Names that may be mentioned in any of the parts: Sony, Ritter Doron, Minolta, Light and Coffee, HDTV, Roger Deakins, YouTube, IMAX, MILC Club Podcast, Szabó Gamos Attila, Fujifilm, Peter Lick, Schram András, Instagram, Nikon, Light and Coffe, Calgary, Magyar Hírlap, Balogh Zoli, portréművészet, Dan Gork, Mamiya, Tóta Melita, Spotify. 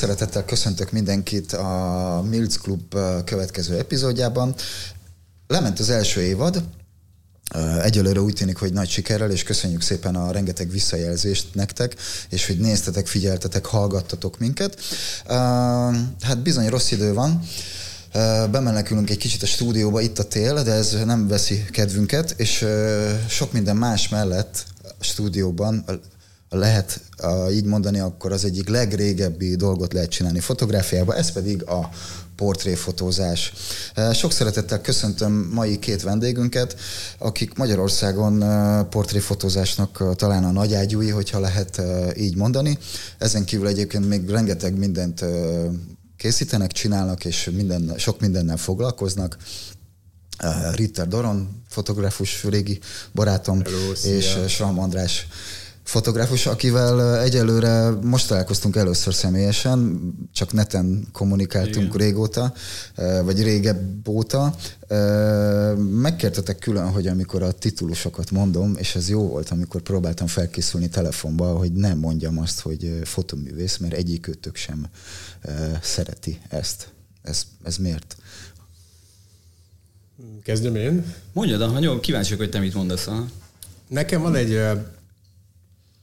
szeretettel köszöntök mindenkit a MILC Club következő epizódjában. Lement az első évad, egyelőre úgy tűnik, hogy nagy sikerrel, és köszönjük szépen a rengeteg visszajelzést nektek, és hogy néztetek, figyeltetek, hallgattatok minket. Hát bizony rossz idő van, bemenekülünk egy kicsit a stúdióba, itt a tél, de ez nem veszi kedvünket, és sok minden más mellett a stúdióban lehet így mondani, akkor az egyik legrégebbi dolgot lehet csinálni fotográfiában, ez pedig a portréfotózás. Sok szeretettel köszöntöm mai két vendégünket, akik Magyarországon portréfotózásnak talán a nagyágyúi, hogyha lehet így mondani. Ezen kívül egyébként még rengeteg mindent készítenek, csinálnak, és sok mindennel foglalkoznak. Ritter Doron, fotográfus, régi barátom, hello, és Schram András fotográfus, akivel egyelőre most találkoztunk először személyesen, csak neten kommunikáltunk régóta, vagy régebb óta. Megkértetek külön, hogy amikor a titulusokat mondom, és ez jó volt, amikor próbáltam felkészülni telefonba, hogy nem mondjam azt, hogy fotoművész, mert egyikőtök sem szereti ezt. Ez miért? Kezdem én? Mondjad, ahanyom, kíváncsiak, hogy te mit mondasz. Ha? Nekem van egy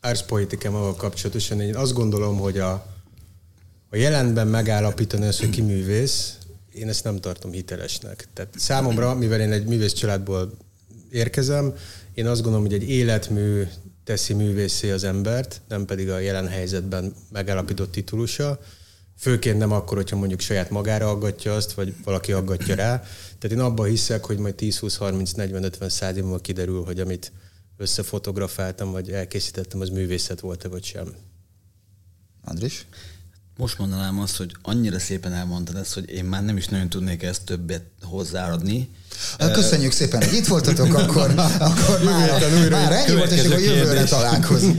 árszpolitikával kapcsolatosan, én azt gondolom, hogy a jelenben megállapítani az, hogy ki művész, én ezt nem tartom hitelesnek. Tehát számomra, mivel én egy művész családból érkezem, én azt gondolom, hogy egy életmű teszi művészé az embert, nem pedig a jelen helyzetben megállapított titulusa. Főként nem akkor, hogyha mondjuk saját magára aggatja azt, vagy valaki aggatja rá. Tehát én abban hiszek, hogy majd 10-20-30-40-50-100 év múlva kiderül, hogy amit összefotografáltam, vagy elkészítettem, az művészet volt-e, vagy sem. Andris? Most mondanám azt, hogy annyira szépen elmondtad ezt, hogy én már nem is nagyon tudnék ezt többet hozzáadni. Köszönjük szépen, hogy itt voltatok, akkor már ennyi volt, és akkor jövőre találkozunk.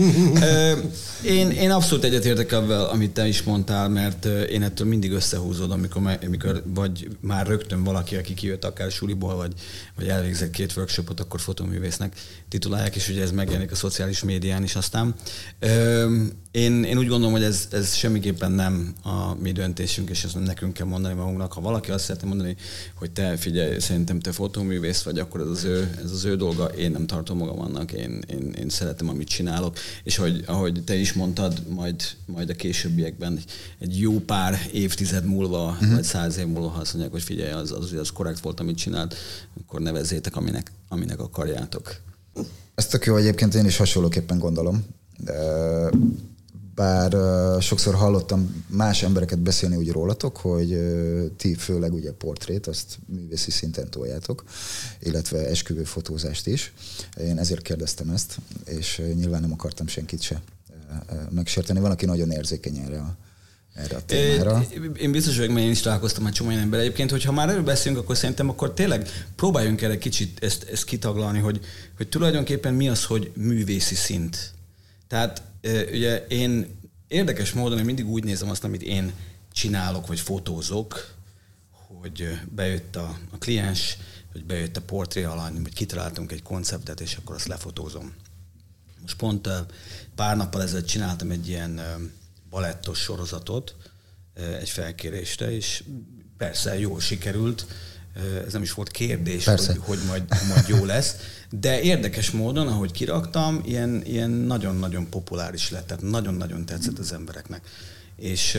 Én abszolút egyetértek avval, amit te is mondtál, mert én ettől mindig összehúzódom, amikor vagy már rögtön valaki, aki kijött akár suliból, vagy elvégzett két workshopot, akkor fotoművésznek titulálják, és ugye ez megjelenik a szociális médián is aztán. Én úgy gondolom, hogy ez semmiképpen nem a mi döntésünk, és ezt nem nekünk kell mondani magunknak. Ha valaki azt szeretne mondani, hogy te figyelj, szerintem te fotóművész vagy, akkor ez az ő dolga. Én nem tartom magam annak, én szeretem, amit csinálok. És ahogy te is mondtad, majd a későbbiekben egy jó pár évtized múlva, vagy 100 év múlva, ha azt mondják, hogy figyelj, az korrekt volt, amit csinált, akkor nevezzétek, aminek akarjátok. Ez tök jó, egyébként én is hasonlóképpen gondolom. Bár sokszor hallottam más embereket beszélni úgy rólatok, hogy ti főleg ugye portrét, azt művészi szinten toljátok, illetve esküvőfotózást is. Én ezért kérdeztem ezt, és nyilván nem akartam senkit se megsérteni. Van, aki nagyon érzékeny erre a témára. Én biztos vagyok, mert én is találkoztam egy csomó ember. Egyébként, hogyha már erről beszélünk, akkor szerintem akkor tényleg próbáljunk erre kicsit ezt kitaglalni, hogy tulajdonképpen mi az, hogy művészi szint. Tehát ugye én érdekes módon én mindig úgy nézem azt, amit én csinálok, vagy fotózok, hogy bejött a kliens, hogy bejött a portré alany, vagy kitaláltunk egy konceptet, és akkor azt lefotózom. Most pont pár nappal ezelőtt csináltam egy ilyen balettos sorozatot, egy felkérésre, és persze jól sikerült, ez nem is volt kérdés, hogy majd jó lesz, de érdekes módon, ahogy kiraktam, ilyen nagyon-nagyon populáris lett, tehát nagyon-nagyon tetszett az embereknek. És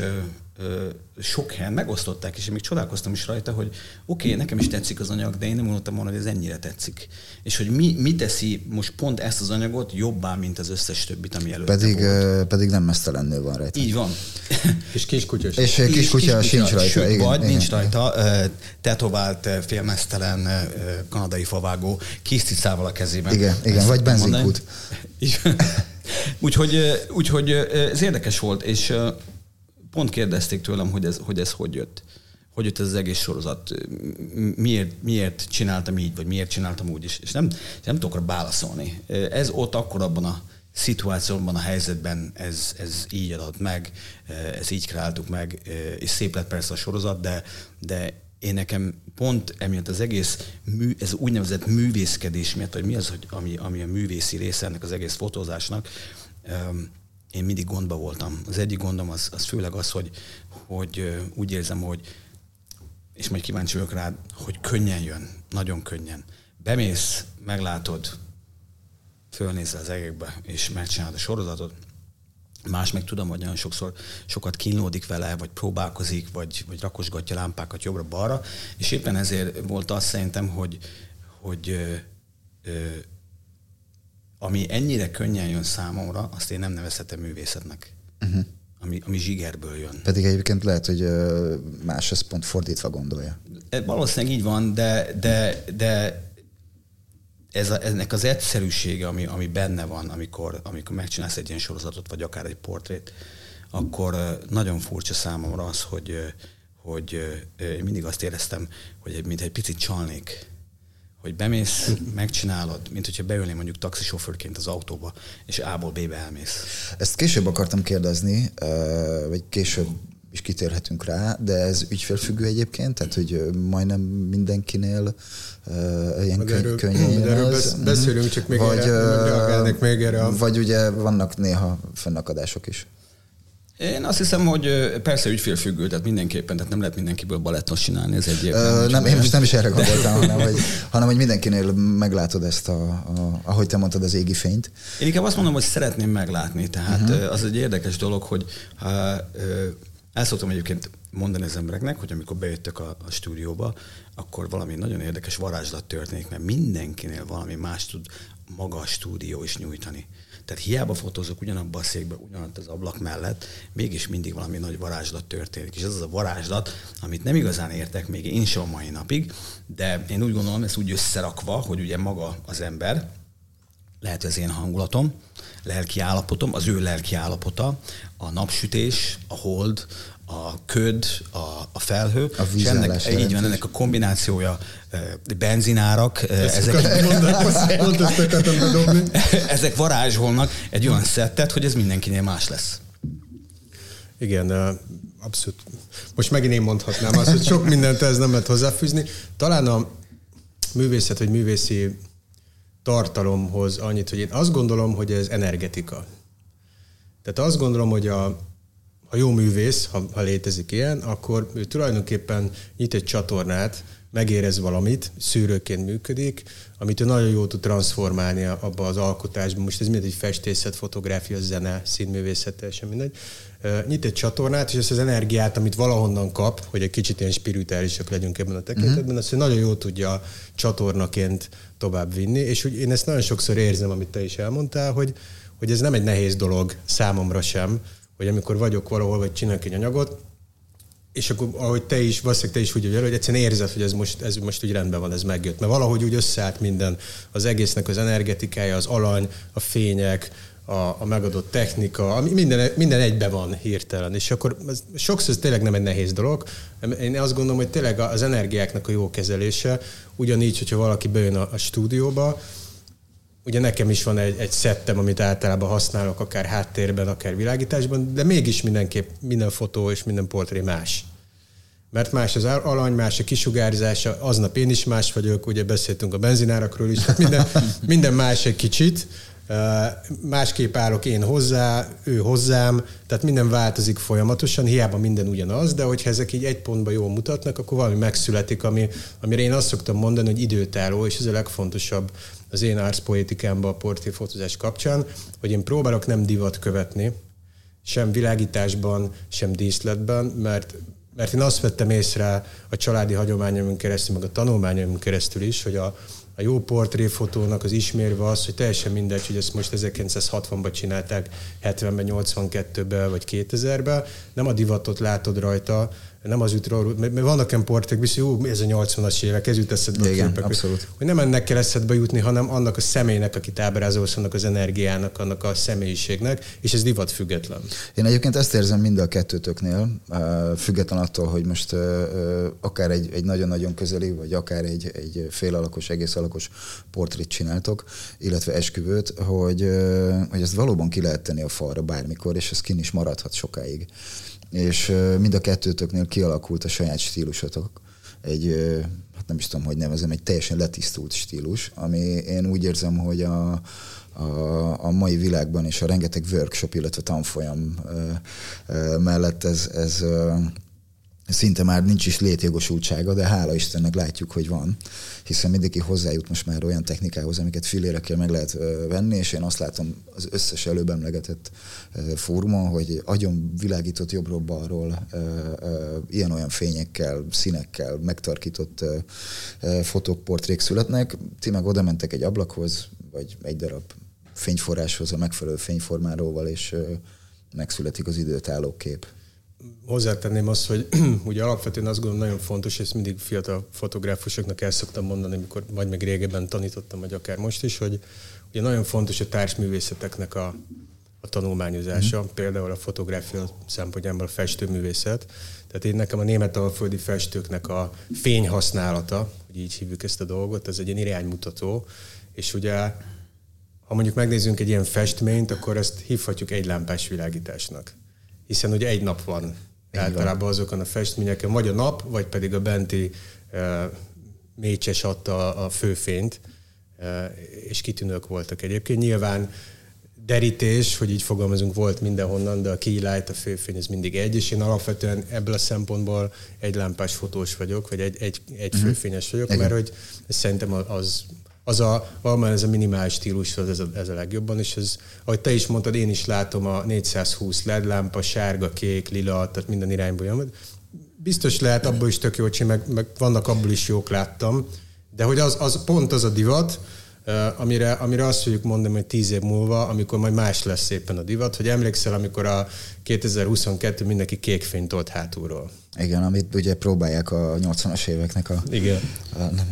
sok helyen megosztották, és én még csodálkoztam is rajta, hogy oké, nekem is tetszik az anyag, de én nem mondottam volna, hogy ez ennyire tetszik. És hogy mi teszi most pont ezt az anyagot jobbá, mint az összes többit, ami előtte volt. Pedig nem mesztelennő van rajta. Így van. És kiskutyos. És kiskutya sincs rajta. Sőt, igen, vagy igen, nincs rajta. Tetovált, félmesztelen, kanadai favágó, kis cicával a kezében. Igen, vagy benzinkút. Úgyhogy ez érdekes volt, és pont kérdezték tőlem, hogy ez jött. Hogy jött ez az egész sorozat. Miért csináltam így, vagy miért csináltam úgy is. És nem tudok válaszolni. Ez ott akkor abban a szituációban, a helyzetben ez így adott meg, ez így kreáltuk meg, és szép lett persze a sorozat, de én nekem pont emiatt az egész, ez úgynevezett művészkedés miatt, vagy mi az, ami a művészi része ennek az egész fotózásnak, én mindig gondba voltam. Az egyik gondom az főleg az, hogy úgy érzem, hogy, és majd kíváncsi vagyok rád, hogy könnyen jön, nagyon könnyen. Bemész, meglátod, fölnézel az egekbe, és megcsinálod a sorozatot. Más meg tudom, hogy nagyon sokszor sokat kínlódik vele, vagy próbálkozik, vagy rakosgatja lámpákat jobbra-balra, és éppen ezért volt azt szerintem, hogy ami ennyire könnyen jön számomra, azt én nem nevezhetem művészetnek. Uh-huh. Ami zsigerből jön. Pedig egyébként lehet, hogy más ezt pont fordítva gondolja. Valószínűleg így van, de ennek az egyszerűsége, ami benne van, amikor megcsinálsz egy ilyen sorozatot, vagy akár egy portrét, akkor nagyon furcsa számomra az, hogy én mindig azt éreztem, hogy mint egy picit csalnék. Hogy bemész, megcsinálod, mint hogyha beülnél mondjuk taxisofőrként az autóba, és A-ból B-be elmész. Ezt később akartam kérdezni, vagy később is kitérhetünk rá, de ez ügyfélfüggő egyébként, tehát hogy majdnem mindenkinél ilyen könnyen ez. Beszélünk, csak még reagálnék még erre. Vagy ugye vannak néha fennakadások is. Én azt hiszem, hogy persze ügyfélfüggő, tehát mindenképpen, tehát nem lehet mindenkiből balettot csinálni, ez egyébként. Nem, én most nem is erre gondoltam, hanem hogy mindenkinél meglátod ezt, ahogy te mondtad, az égi fényt. Én inkább azt mondom, hogy szeretném meglátni, tehát az egy érdekes dolog, hogy el szoktam egyébként mondani az embereknek, hogy amikor bejöttök a stúdióba, akkor valami nagyon érdekes varázslat történik, mert mindenkinél valami más tud maga a stúdió is nyújtani. Tehát hiába fotózok ugyanabban a székben, ugyanatt az ablak mellett, mégis mindig valami nagy varázslat történik. És ez az a varázslat, amit nem igazán értek még én sem a mai napig, de én úgy gondolom, ezt úgy összerakva, hogy ugye maga az ember, lehet az én hangulatom, lelki állapotom, az ő lelki állapota, a napsütés, a hold, a köd, a felhő, és ennek a kombinációja, benzinárak, ezek varázsolnak egy olyan szettet, hogy ez mindenkinél más lesz. Igen, abszolút. Most megint én mondhatnám azt, hogy sok mindent ez nem lehet hozzáfűzni. Talán a művészet vagy művészi tartalomhoz annyit, hogy én azt gondolom, hogy ez energetika. Tehát azt gondolom, hogy ha jó művész, ha létezik ilyen, akkor ő tulajdonképpen nyit egy csatornát, megérez valamit, szűrőként működik, amit ő nagyon jól tud transformálni abba az alkotásba. Most ez mindegy, festészet, fotográfia, zene, színművészet, teljesen mindegy. Nyit egy csatornát, és ezt az energiát, amit valahonnan kap, hogy egy kicsit ilyen spirituálisak legyünk ebben a tekintetben, azt nagyon jól tudja csatornaként tovább vinni, és úgy én ezt nagyon sokszor érzem, amit te is elmondtál, hogy ez nem egy nehéz dolog számomra sem, hogy amikor vagyok valahol, vagy csinálok egy anyagot, és akkor, ahogy te is, valószínűleg te is úgy vagy, hogy egyszerűen érzed, hogy ez most úgy rendben van, ez megjött. Mert valahogy úgy összeállt minden, az egésznek az energetikája, az alany, a fények, a megadott technika, ami minden egybe van hirtelen. És akkor sokszor ez tényleg nem egy nehéz dolog. Én azt gondolom, hogy tényleg az energiáknak a jó kezelése, ugyanígy, hogyha valaki bejön a stúdióba, ugye nekem is van egy szettem, amit általában használok, akár háttérben, akár világításban, de mégis mindenképp minden fotó és minden portré más. Mert más az alany, más a kisugárzása, aznap én is más vagyok, ugye beszéltünk a benzinárakról is, minden más egy kicsit, másképp állok én hozzá, ő hozzám, tehát minden változik folyamatosan, hiába minden ugyanaz, de hogyha ezek így egy pontban jól mutatnak, akkor valami megszületik, amire én azt szoktam mondani, hogy időtálló, és ez a legfontosabb az én arszpoétikámban a portréfotózás kapcsán, hogy én próbálok nem divat követni, sem világításban, sem díszletben, mert én azt vettem észre a családi hagyományomon keresztül, meg a tanulmányomon keresztül is, hogy a jó portréfotónak az ismérve az, hogy teljesen mindegy, hogy ezt most 1960-ban csinálták, 70-ben, 82-ben vagy 2000-ben, nem a divatot látod rajta, nem az ütről, mert vannak ilyen portrék, viszont ez a 80-as évek, ez jut eszedbe a képek. Abszolút. Hogy nem ennek kell eszedbe jutni, hanem annak a személynek, akit ábrázolsz, annak az energiának, annak a személyiségnek, és ez divat független. Én egyébként ezt érzem mind a kettőtöknél, független attól, hogy most akár egy nagyon-nagyon közeli, vagy akár egy félalakos, egész alakos portrét csináltok, illetve esküvőt, hogy ezt valóban ki lehet tenni a falra bármikor, és ez kin is maradhat sokáig. És mind a kettőtöknél kialakult a saját stílusotok. egy, hát nem is tudom, hogy nevezem, egy teljesen letisztult stílus, ami én úgy érzem, hogy a mai világban és a rengeteg workshop, illetve tanfolyam mellett ez szinte már nincs is létjogosultsága, de hála Istennek látjuk, hogy van. Hiszen mindenki hozzájut most már olyan technikához, amiket fillérekkel meg lehet venni, és én azt látom az összes előbb emlegetett fórumon, hogy agyon világított jobbról balról, ilyen-olyan fényekkel, színekkel megtarkított fotók, portrék születnek. Ti meg oda mentek egy ablakhoz, vagy egy darab fényforráshoz, a megfelelő fényformáróval, és megszületik az időtálló kép. Hozzátenném azt, hogy ugye alapvetően azt gondolom nagyon fontos, és ezt mindig fiatal fotográfusoknak el szoktam mondani, amikor vagy meg régebben tanítottam, vagy akár most is, hogy ugye nagyon fontos a társművészeteknek a tanulmányozása, például a fotográfia szempontjából a festőművészet. Tehát én nekem a németalföldi festőknek a fényhasználata, hogy így hívjuk ezt a dolgot, ez egy ilyen iránymutató, és ugye ha mondjuk megnézzünk egy ilyen festményt, akkor ezt hívhatjuk egy lámpás világításnak. Hiszen ugye egy nap van általában azokon a festményeken, vagy a nap, vagy pedig a benti mécses adta a főfényt, és kitűnők voltak egyébként. Nyilván derítés, hogy így fogalmazunk, volt mindenhonnan, de a keylight, a főfény, ez mindig egy, és én alapvetően ebből a szempontból egy lámpás fotós vagyok, vagy egy főfényes vagyok, mert hogy szerintem az a minimális stílus, ez a legjobban, és ez, ahogy te is mondtad, én is látom a 420 LED lámpa, sárga, kék, lila, tehát minden irányból jön. Biztos lehet abból is tök jó, meg vannak abból is jók, láttam, de hogy az pont az a divat, amire azt fogjuk mondani, hogy 10 év múlva, amikor majd más lesz szépen a divat, hogy emlékszel, amikor a 2022 mindenki kékfényt tolt hátulról. Igen, amit ugye próbálják a 80-as éveknek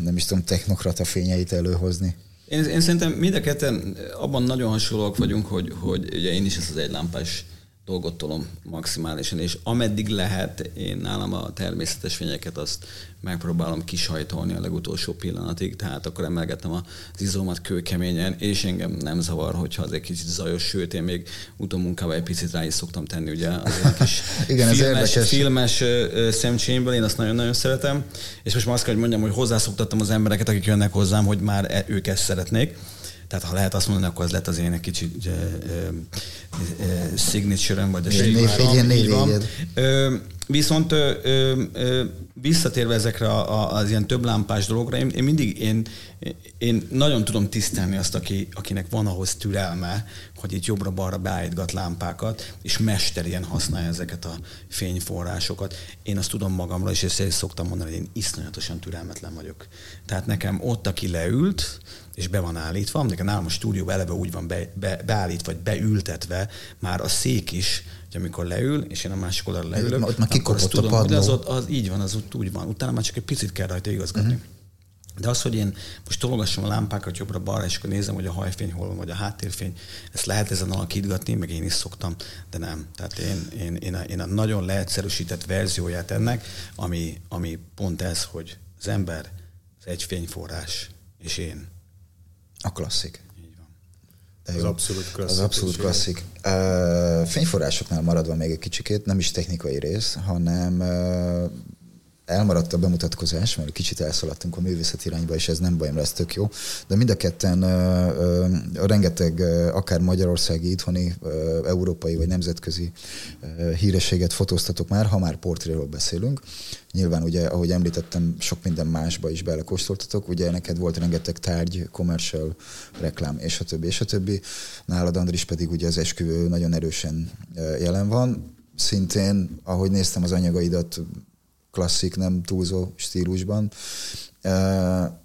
nem is tudom, technokrata fényeit előhozni. Én szerintem mind a ketten abban nagyon hasonlóak vagyunk, hogy ugye én is ezt az egylámpás dolgot tolom maximálisan, és ameddig lehet, én nálam a természetes fényeket azt megpróbálom kisajtolni a legutolsó pillanatig, tehát akkor emelgetem az izómat kőkeményen, és engem nem zavar, hogyha az egy kicsit zajos, sőt, én még utómunkával egy picit rá is szoktam tenni, ugye az egy kis igen, filmes szemcsényből, én azt nagyon-nagyon szeretem, és most már azt kell, hogy mondjam, hogy hozzászoktattam az embereket, akik jönnek hozzám, hogy már ők ezt szeretnék. Tehát ha lehet azt mondani, akkor az lett az én egy kicsit signature-öm, vagy a stílusom. Viszont visszatérve ezekre az ilyen több lámpás dologra, én mindig nagyon tudom tisztelni azt, akinek van ahhoz türelme, hogy itt jobbra-balra beállítgat lámpákat, és mesterien használja ezeket a fényforrásokat. Én azt tudom magamra, és ezt szoktam mondani, hogy én iszonyatosan türelmetlen vagyok. Tehát nekem ott, aki leült, és be van állítva, amikor nálam a stúdió eleve úgy van beállítva, vagy beültetve, már a szék is, hogy amikor leül, és én a másik oldalra leülök, ott már kikopott a padló. Így van, az ott úgy van. Utána már csak egy picit kell rajta igazgatni. Uh-huh. De az, hogy én most tologassam a lámpákat jobbra-balra, és akkor nézem, hogy a hajfény hol van, vagy a háttérfény, ezt lehet ezen alakítgatni, meg én is szoktam, de nem. Tehát én a nagyon leegyszerűsített verzióját ennek, ami pont ez, hogy az ember az egy fényforrás, és én. A klasszik. Így van. Az abszolút klasszik. Fényforrásoknál maradva még egy kicsikét, nem is technikai rész, hanem elmaradt a bemutatkozás, mert kicsit elszaladtunk a művészet irányba, és ez nem baj, lesz tök jó. De mind a ketten rengeteg, akár magyarországi, itthoni, európai vagy nemzetközi hírességet fotóztatok már, ha már portréról beszélünk. Nyilván ugye, ahogy említettem, sok minden másba is belekóstoltatok. Ugye neked volt rengeteg tárgy, commercial, reklám, és a többi, és a többi. Nálad, Andris, pedig ugye az esküvő nagyon erősen jelen van. Szintén, ahogy néztem az anyagaidat, klasszik, nem túlzó stílusban.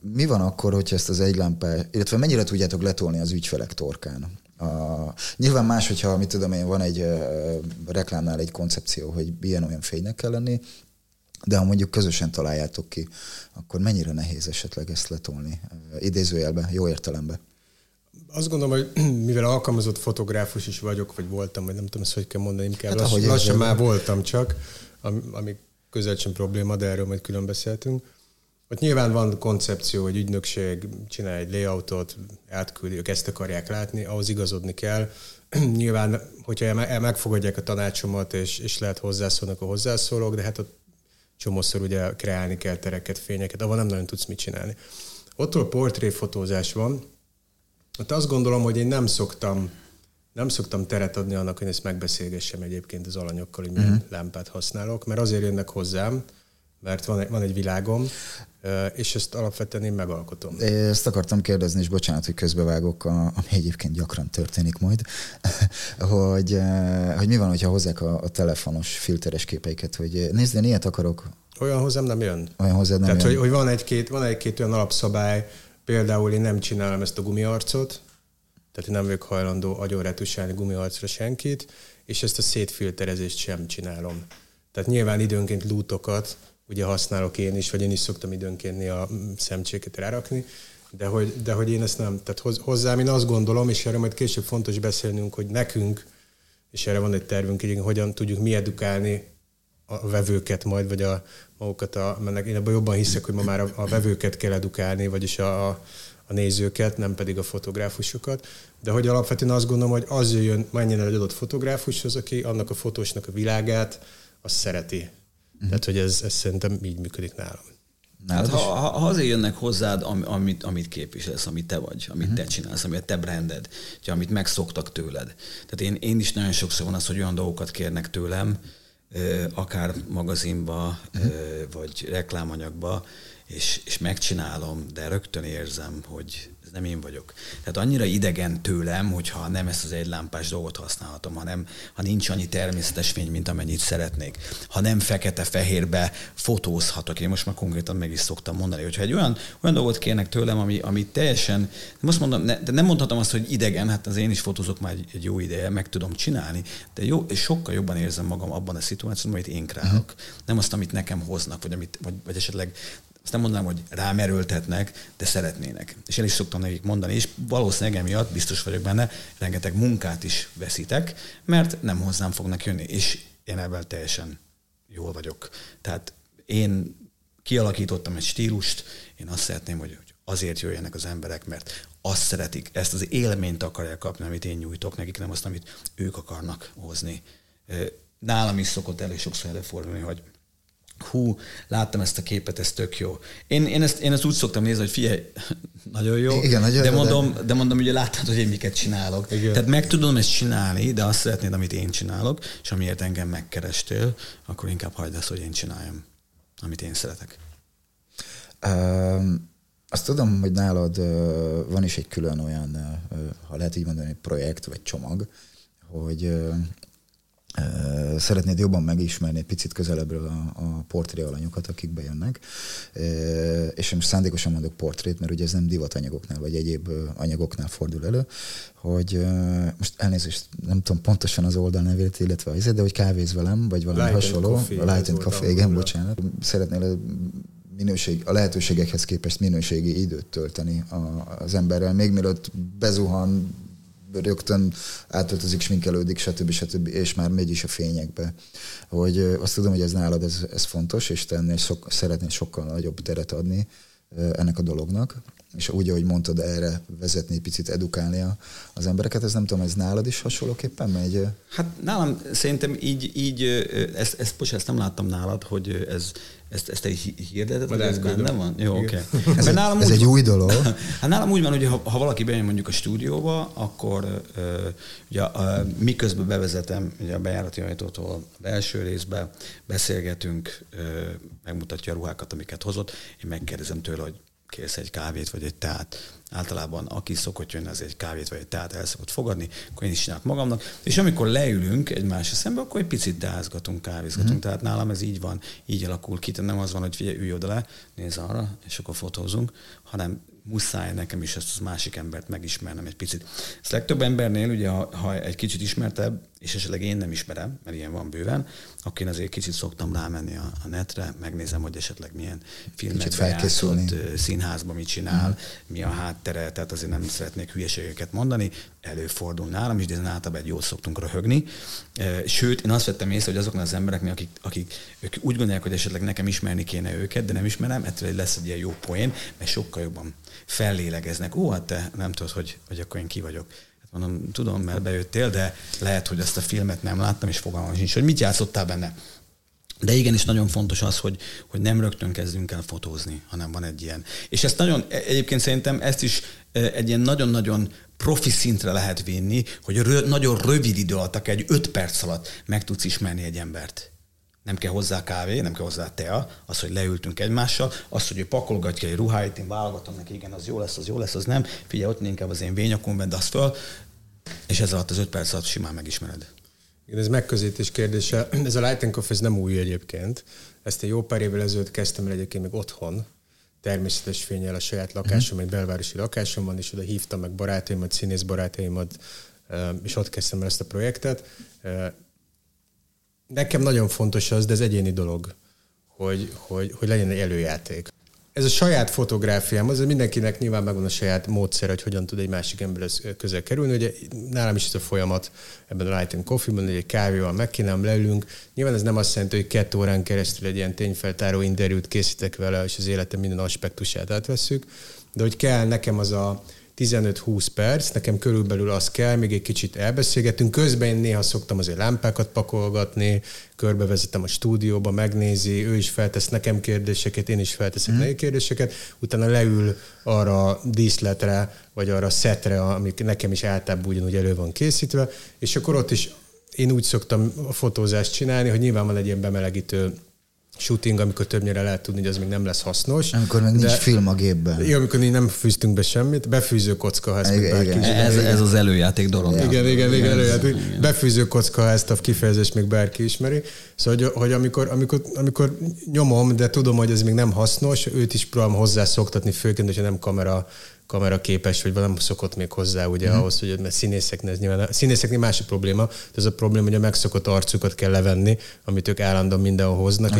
Mi van akkor, hogyha ezt az egylámpás, illetve mennyire tudjátok letolni az ügyfelek torkán? Nyilván más, hogyha, mit tudom én, van egy reklámnál egy koncepció, hogy ilyen-olyan fénynek kell lenni, de ha mondjuk közösen találjátok ki, akkor mennyire nehéz esetleg ezt letolni? Idézőjelben, jó értelemben. Azt gondolom, hogy mivel alkalmazott fotográfus is vagyok, vagy voltam, vagy nem tudom ezt, hogy kell mondani, inkább hát, lassan már voltam csak, amíg közel sem probléma, de erről majd külön beszéltünk. Ott nyilván van koncepció, hogy ügynökség csinál egy layoutot, átküldi, ők ezt akarják látni, ahhoz igazodni kell. Nyilván, hogyha megfogadják a tanácsomat, és lehet hozzászólnak a hozzászólók, de hát ott csomószor ugye kreálni kell tereket, fényeket, abban nem nagyon tudsz mit csinálni. Ottól portréfotózás van. Hát azt gondolom, hogy én nem szoktam teret adni annak, hogy ezt megbeszélgessem egyébként az alanyokkal, hogy milyen lámpát használok, mert azért jönnek hozzám, mert van egy világom, és ezt alapvetően én megalkotom. Ezt akartam kérdezni, és bocsánat, hogy közbevágok, ami egyébként gyakran történik majd, hogy mi van, hogyha hozzák a telefonos filteres képeiket, hogy nézd, én ilyet akarok. Olyan hozzám nem jön. Tehát, jön. Hogy van egy-két olyan alapszabály, például én nem csinálom ezt a gumiarcot, tehát én nem vagyok hajlandó agyonretusálni gumiarcra senkit, és ezt a szétfilterezést sem csinálom. Tehát nyilván időnként lútokat ugye használok én is, vagy én is szoktam időnként néha szemcséket rárakni, de hogy én ezt nem, tehát hozzám én azt gondolom, és erre majd később fontos beszélnünk, hogy nekünk, és erre van egy tervünk, hogy hogyan tudjuk mi edukálni a vevőket majd, vagy a magukat, mert én abban jobban hiszek, hogy ma már a vevőket kell edukálni, vagyis a nézőket, nem pedig a fotográfusokat, de hogy alapvetően azt gondolom, hogy az jön, menjen el egy adott fotográfushoz, aki annak a fotósnak a világát, azt szereti. Tehát, hogy ez szerintem így működik nálam. Hát, ha azért jönnek hozzád, amit képviselsz, amit te vagy, amit te csinálsz, amit te branded, amit megszoktak tőled. Tehát én is nagyon sokszor van az, hogy olyan dolgokat kérnek tőlem, akár magazinba, vagy reklámanyagba, és megcsinálom, de rögtön érzem, hogy ez nem én vagyok. Tehát annyira idegen tőlem, hogyha nem ezt az egylámpás dolgot használhatom, hanem ha nincs annyi természetes fény, mint amennyit szeretnék. Ha nem fekete-fehérbe fotózhatok. Én most már konkrétan meg is szoktam mondani, hogyha egy olyan dolgot kérnek tőlem, ami teljesen, nem mondhatom azt, hogy idegen, hát az én is fotózok már egy jó ideje, meg tudom csinálni, de sokkal jobban érzem magam abban a szituációban, amit én kreálok. Nem azt, amit nekem hoznak, vagy esetleg azt nem mondanám, hogy rám erőltetnek, de szeretnének. És én is szoktam nekik mondani, és valószínűleg emiatt, biztos vagyok benne, rengeteg munkát is veszítek, mert nem hozzám fognak jönni, és én ebben teljesen jól vagyok. Tehát én kialakítottam egy stílust, én azt szeretném, hogy azért jöjjenek az emberek, mert azt szeretik, ezt az élményt akarják kapni, amit én nyújtok nekik, nem azt, amit ők akarnak hozni. Nálam is szokott elég sokszor előfordulni, hogy hú, láttam ezt a képet, ez tök jó. Én ezt úgy szoktam nézni, hogy figyelj, nagyon jó, igen, nagyon de mondom, ugye láttad, hogy én miket csinálok. Igen. Tehát meg tudom ezt csinálni, de azt szeretnéd, amit én csinálok, és amiért engem megkerestél, akkor inkább hagyd azt, hogy én csináljam, amit én szeretek. Azt tudom, hogy nálad van is egy külön olyan, ha lehet így mondani, projekt vagy csomag, hogy szeretnéd jobban megismerni egy picit közelebbről a portré alanyokat, akik bejönnek. És én most szándékosan mondok portrét, mert ugye ez nem divatanyagoknál, vagy egyéb anyagoknál fordul elő, hogy most elnézést, nem tudom pontosan az oldalnevét, illetve a izet, de hogy kávéz velem, vagy valami Light hasonló. And Coffee, Light and Coffee, igen, bocsánat. Szeretnél a lehetőségekhez képest minőségi időt tölteni az emberrel, még mielőtt bezuhan, rögtön átöltözik, sminkelődik, stb. És már megy is a fényekbe. Hogy azt tudom, hogy ez nálad ez fontos, és te ennél szeretnél sokkal nagyobb teret adni ennek a dolognak, és úgy, ahogy mondtad, erre vezetni, picit edukálni az embereket, ez nem tudom, ez nálad is hasonlóképpen megy? Hát nálam szerintem így ezt nem láttam nálad, hogy ez te hirdeted, hogy ez benne van? Jó, oké. Okay. Ez egy új dolog. Hát nálam úgy van, hogy ha valaki bejön mondjuk a stúdióba, akkor ugye, miközben bevezetem ugye a bejárati ajtótól az első részbe, beszélgetünk, megmutatja a ruhákat, amiket hozott, én megkérdezem tőle, hogy kérsz egy kávét vagy egy teát. Általában aki szokott jönni, az egy kávét vagy egy teát el szokott fogadni, akkor én is csinálok magamnak. És amikor leülünk egymásra szembe, akkor egy picit teázgatunk, kávézgatunk. Tehát nálam ez így van, így alakul ki. Tehát nem az van, hogy figyelj, ülj oda le, nézz arra, és akkor fotózunk, hanem muszáj nekem is ezt az másik embert megismernem egy picit. Ezt legtöbb embernél, ugye, ha egy kicsit ismertebb, és esetleg én nem ismerem, mert ilyen van bőven, akkor én azért kicsit szoktam rámenni a netre, megnézem, hogy esetleg milyen filmekben játszott, színházban mit csinál, mi a háttere, tehát azért nem szeretnék hülyeségeket mondani, előfordul nálam is, de ezen általában egy jót szoktunk röhögni. Sőt, én azt vettem észre, hogy azoknál az embereknél, akik ők úgy gondolják, hogy esetleg nekem ismerni kéne őket, de nem ismerem, ettől lesz egy ilyen jó poén, mert sokkal jobban fellélegeznek. Ó, hát te nem tudod, hogy akkor én ki vagyok. Hát mondom, tudom, mert bejöttél, de lehet, hogy azt a filmet nem láttam, és fogalmam sincs, hogy mit játszottál benne. De igenis nagyon fontos az, hogy nem rögtön kezdünk el fotózni, hanem van egy ilyen. És ezt egyébként szerintem ezt is egy ilyen nagyon-nagyon profi szintre lehet vinni, hogy nagyon rövid idő alatt, egy 5 perc alatt meg tudsz ismerni egy embert. Nem kell hozzá kávé, nem kell hozzá tea, az, hogy leültünk egymással, az, hogy ő pakolgatja egy ruháit, én válogatom neki, igen, az jó lesz, az nem. Figyelj, ott inkább az én vényakon vedd azt föl, és ez alatt az 5 perc alatt simán megismered. Igen, ez megközelítés kérdése. Ez a Light and Coffee, ez nem új egyébként. Ezt egy jó pár évvel ezelőtt kezdtem el egyébként még otthon, természetes fénnyel a saját lakásom, egy belvárosi lakásom van, és oda hívtam meg barátaimat, színész barátaimat, és ott kezdtem el ezt a projektet. Nekem nagyon fontos az, de ez egyéni dolog, hogy legyen egy előjáték. Ez a saját fotográfiám, az mindenkinek nyilván megvan a saját módszer, hogy hogyan tud egy másik emberhez közel kerülni. Ugye nálam is ez a folyamat ebben a Light and Coffee-ban, hogy egy kávéval megkínálom, leülünk. Nyilván ez nem azt jelenti, hogy 2 órán keresztül egy ilyen tényfeltáró interjút készítek vele, és az életem minden aspektusát átvesszük, de hogy kell nekem az a 15-20 perc, nekem körülbelül az kell, még egy kicsit elbeszélgetünk. Közben én néha szoktam azért lámpákat pakolgatni, körbevezetem a stúdióba, megnézi, ő is feltesz nekem kérdéseket, én is felteszek neki kérdéseket, utána leül arra a díszletre, vagy arra a szetre, amik nekem is általában ugyanúgy elő van készítve, és akkor ott is én úgy szoktam a fotózást csinálni, hogy nyilván van egy ilyen bemelegítő shooting, amikor többnyire lehet tudni, hogy az még nem lesz hasznos. Amikor meg nincs film a gépben. Igen, amikor nem fűztünk be semmit. Befűző kocka, ha ezt még bárki is. Ez az előjáték dolog. Igen, előjáték. Befűző kocka, ha ezt a kifejezést még bárki ismeri. Szóval, hogy amikor nyomom, de tudom, hogy ez még nem hasznos, őt is próbálom hozzászoktatni, főként, hogyha nem kamera képes, vagy nem szokott még hozzá, ugye, ahhoz, hogy mert színészeknél más a probléma. Ez a probléma, hogy a megszokott arcukat kell levenni, amit ők állandóan mindenhol hoznak,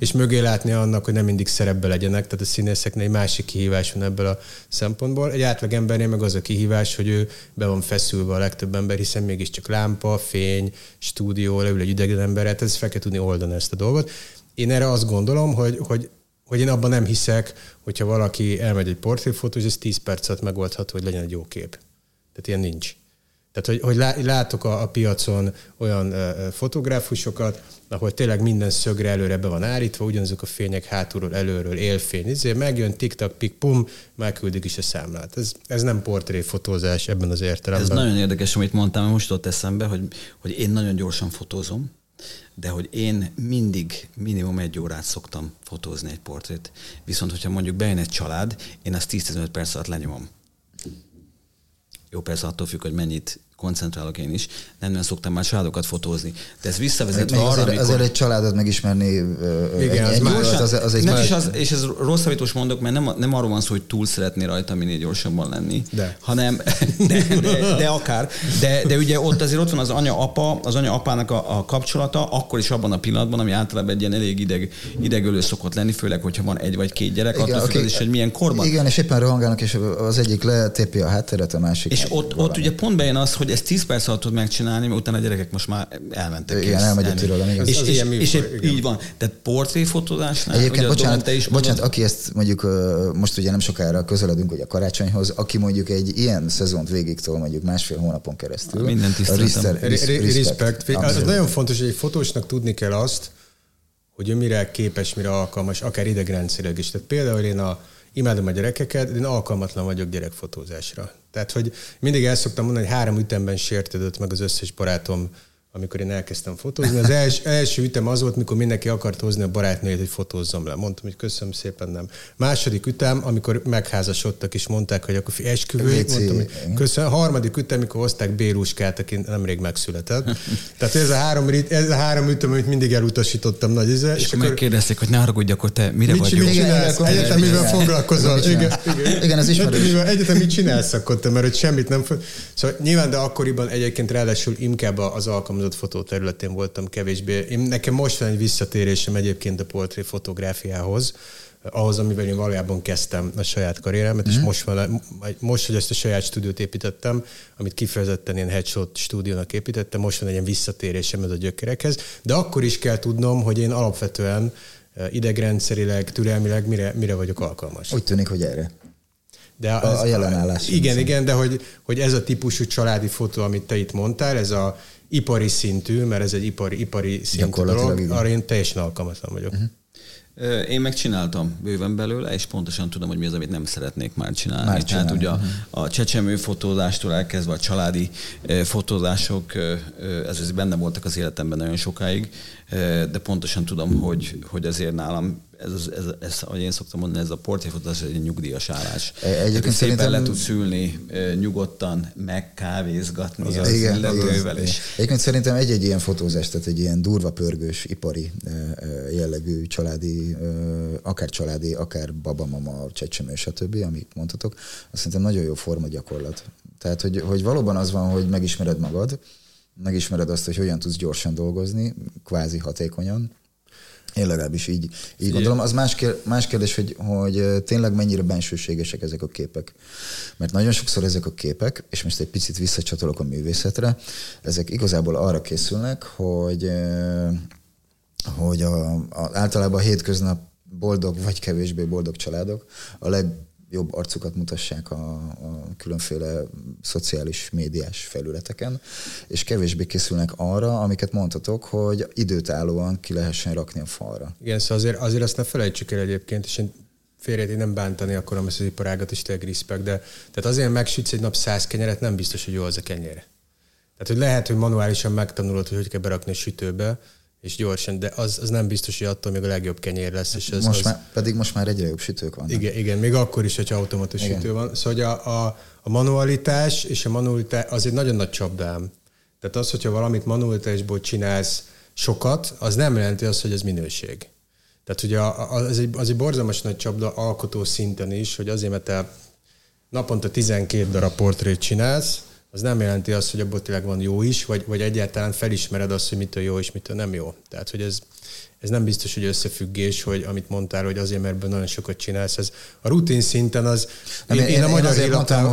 és mögé látni annak, hogy nem mindig szerepbe legyenek. Tehát a színészeknél egy másik kihívás van ebből a szempontból. Egy átlagembernél meg az a kihívás, hogy ő be van feszülve a legtöbb ember, hiszen mégiscsak lámpa, fény, stúdió, leül egy idegen ember, hát ez fel kell tudni oldani ezt a dolgot. Én erre azt gondolom, hogy én abban nem hiszek, hogyha valaki elmegy egy portréfotós, ez 10 percet megoldható, hogy legyen egy jó kép. Tehát ilyen nincs. Tehát, hogy látok a piacon olyan fotográfusokat, ahol tényleg minden szögre előre be van állítva, ugyanazok a fények hátulról, előről, élfény, ezért megjön, tiktak, pik-pum, már küldik is a számlát. Ez nem portréfotózás ebben az értelemben. Ez nagyon érdekes, amit mondtam, mert most ott eszembe, hogy én nagyon gyorsan fotózom, de hogy én mindig minimum 1 órát szoktam fotózni egy portrét. Viszont, hogyha mondjuk bejön egy család, én azt 10-15 perc alatt lenyomom. Jó, persze attól függ, hogy mennyit koncentrálok én is. Nem szoktam már családokat fotózni. De ez visszavezetve arra, amikor... Azért egy családot megismerni... Igen, az egy más... És ez rossz havítos mondok, mert nem arról van szó, hogy túl szeretné rajta minél gyorsabban lenni. De. Hanem... De akár. De ugye ott van az anya-apa, az anya-apának a kapcsolata, akkor is abban a pillanatban, ami általában egy ilyen elég idegölő szokott lenni, főleg, hogyha van 1 vagy 2 gyerek, igen, attól függ is, hogy milyen korban. Igen, és éppen rohangálnak, és az egyik letépi a hátteret, a másik. És ott ugye pont bejön az, hogy ez 10 perc alatt tud megcsinálni, mert utána a gyerekek most már elmentek. Igen, elmegy a tirolam. És így van. Tehát portréfotózásnál... Egyébként, bocsánat, aki ezt mondjuk, most ugye nem sokára közeledünk ugye a karácsonyhoz, aki mondjuk egy ilyen szezont végigtól mondjuk 1,5 hónapon keresztül. Minden tiszteletem. Respekt. Az nagyon fontos, hogy egy fotósnak tudni kell azt, hogy ő mire képes, mire alkalmas, akár idegrendszerileg is. Tehát például én imádom a gyerekeket, de én alkalmatlan vagyok gyerekfotózásra. Tehát, hogy mindig el szoktam mondani, hogy 3 ütemben sértődött meg az összes barátom, amikor én elkezdtem fotózni. Az első ütem az volt, mikor mindenki akart hozni a barátnőjét, hogy fotózzam le. Mondtam, hogy köszönöm szépen, nem. Második ütem, amikor megházasodtak és mondták, hogy akkor esküvőjük, mondtam, hogy köszönöm. Harmadik ütem, amikor hozták Béluskát, aki nemrég megszületett. Tehát ez a három ütem, amit mindig elutasítottam nagy ízzel. És akkor megkérdezték, hogy ne haragudj, akkor te mire vagy? Mit csinálsz? Egyetem, mivel foglalkozol? Igen, ez ismerős. Egyetem, mit csinálsz akkor te, mert hogy semmit nem... Szóval nyilván, de akkoriban egyébként ráadásul inkább az alkalmazás fotóterületén voltam kevésbé. Nekem most van egy visszatérésem egyébként a portréfotográfiához, ahhoz, amivel én valójában kezdtem a saját karrieremet, és most, hogy ezt a saját stúdiót építettem, amit kifejezetten én headshot stúdiónak építettem, most van egy ilyen visszatérésem ez a gyökerekhez, de akkor is kell tudnom, hogy én alapvetően idegrendszerileg, türelmileg mire vagyok alkalmas. Úgy tűnik, hogy erre. De a jelenállás. Igen, de hogy ez a típusú családi fotó, amit te itt mondtál, ez a ipari szintű, mert ez egy ipari szintű dolog, arra én teljesen alkalmatlan vagyok. Uh-huh. Én megcsináltam bőven belőle, és pontosan tudom, hogy mi az, amit nem szeretnék már csinálni. Tehát ugye a csecsemő fotózástól elkezdve a családi fotózások, ez benne voltak az életemben nagyon sokáig, de pontosan tudom, hogy azért nálam ez, ahogy én szoktam mondani, ez a portréfotózás egy nyugdíjas állás. Egyébként szépen le tudsz ülni, nyugodtan megkávézgatni az illetővel is. Egyébként szerintem egy-egy ilyen fotózás, tehát egy ilyen durva pörgős, ipari jellegű családi, akár családi, akár babamama, csecsemő, stb., amit mondhatok, azt szerintem nagyon jó formagyakorlat. Tehát, hogy valóban az van, hogy megismered magad, megismered azt, hogy hogyan tudsz gyorsan dolgozni, kvázi hatékonyan. Én legalábbis így gondolom. Az más kérdés, hogy tényleg mennyire bensőségesek ezek a képek. Mert nagyon sokszor ezek a képek, és most egy picit visszacsatolok a művészetre, ezek igazából arra készülnek, hogy általában a hétköznap boldog vagy kevésbé boldog családok a legjobb arcukat mutassák a különféle szociális médiás felületeken, és kevésbé készülnek arra, amiket mondhatok, hogy időtállóan ki lehessen rakni a falra. Igen, szóval azért azt ne felejtsük el egyébként, és én félreértés nem bántani akarom ezt az iparágat, és tényleg respekt, de tehát azért megsütsz egy nap 100 kenyeret, nem biztos, hogy jó az a kenyér. Tehát, hogy lehet, hogy manuálisan megtanulod, hogy kell berakni a sütőbe, és gyorsan, de az nem biztos, hogy attól még a legjobb kenyér lesz. És pedig most már egyre jobb sütők vannak. Igen, még akkor is, hogyha automatos sütő van. Szóval a manualitás és a manualitás az egy nagyon nagy csapdám. Tehát az, hogyha valamit manualitásból csinálsz sokat, az nem jelenti azt, hogy ez minőség. Tehát ugye az egy borzalmas nagy csapda alkotó szinten is, hogy azért, mert te naponta 12 darab portrét csinálsz, az nem jelenti azt, hogy abból tényleg van jó is, vagy egyáltalán felismered azt, hogy mitől jó és mitől nem jó. Tehát, hogy ez nem biztos, hogy összefüggés, hogy amit mondtál, hogy azért, mert nagyon sokat csinálsz. Ez a rutin szinten az... Én a magyar azért mondtam,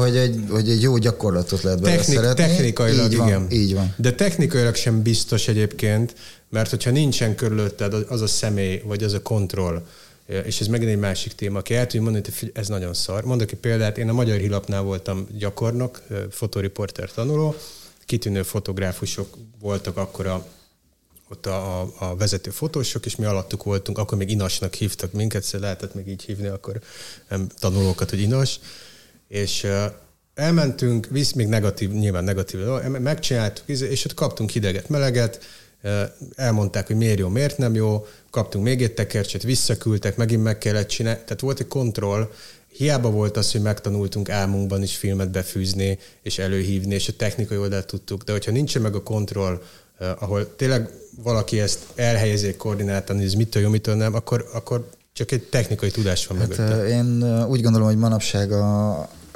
hogy egy jó gyakorlatot lehet belőle szeretni. Technikailag, igen. Így van. De technikailag sem biztos egyébként, mert hogyha nincsen körülötted az a személy, vagy az a kontroll, és ez megint egy másik téma, aki el tudja mondani, hogy ez nagyon szar. Mondok egy példát, én a Magyar Hírlapnál voltam gyakornok, fotóriporter tanuló, kitűnő fotográfusok voltak akkor ott a vezető fotósok, és mi alattuk voltunk, akkor még Inasnak hívtak minket, szóval lehetett még így hívni akkor tanulókat, hogy Inas, és elmentünk, még nyilván negatív, megcsináltuk, és ott kaptunk hideget, meleget, elmondták, hogy miért jó, miért nem jó, kaptunk még egy tekercset, visszaküldtek, megint meg kellett csinálni. Tehát volt egy kontroll, hiába volt az, hogy megtanultunk álmunkban is filmet befűzni, és előhívni, és a technikai oldalt tudtuk, de hogyha nincsen meg a kontroll, ahol tényleg valaki ezt elhelyezi koordináltan, ez mitől jó, mitől nem, akkor csak egy technikai tudás van mögötte. Én úgy gondolom, hogy manapság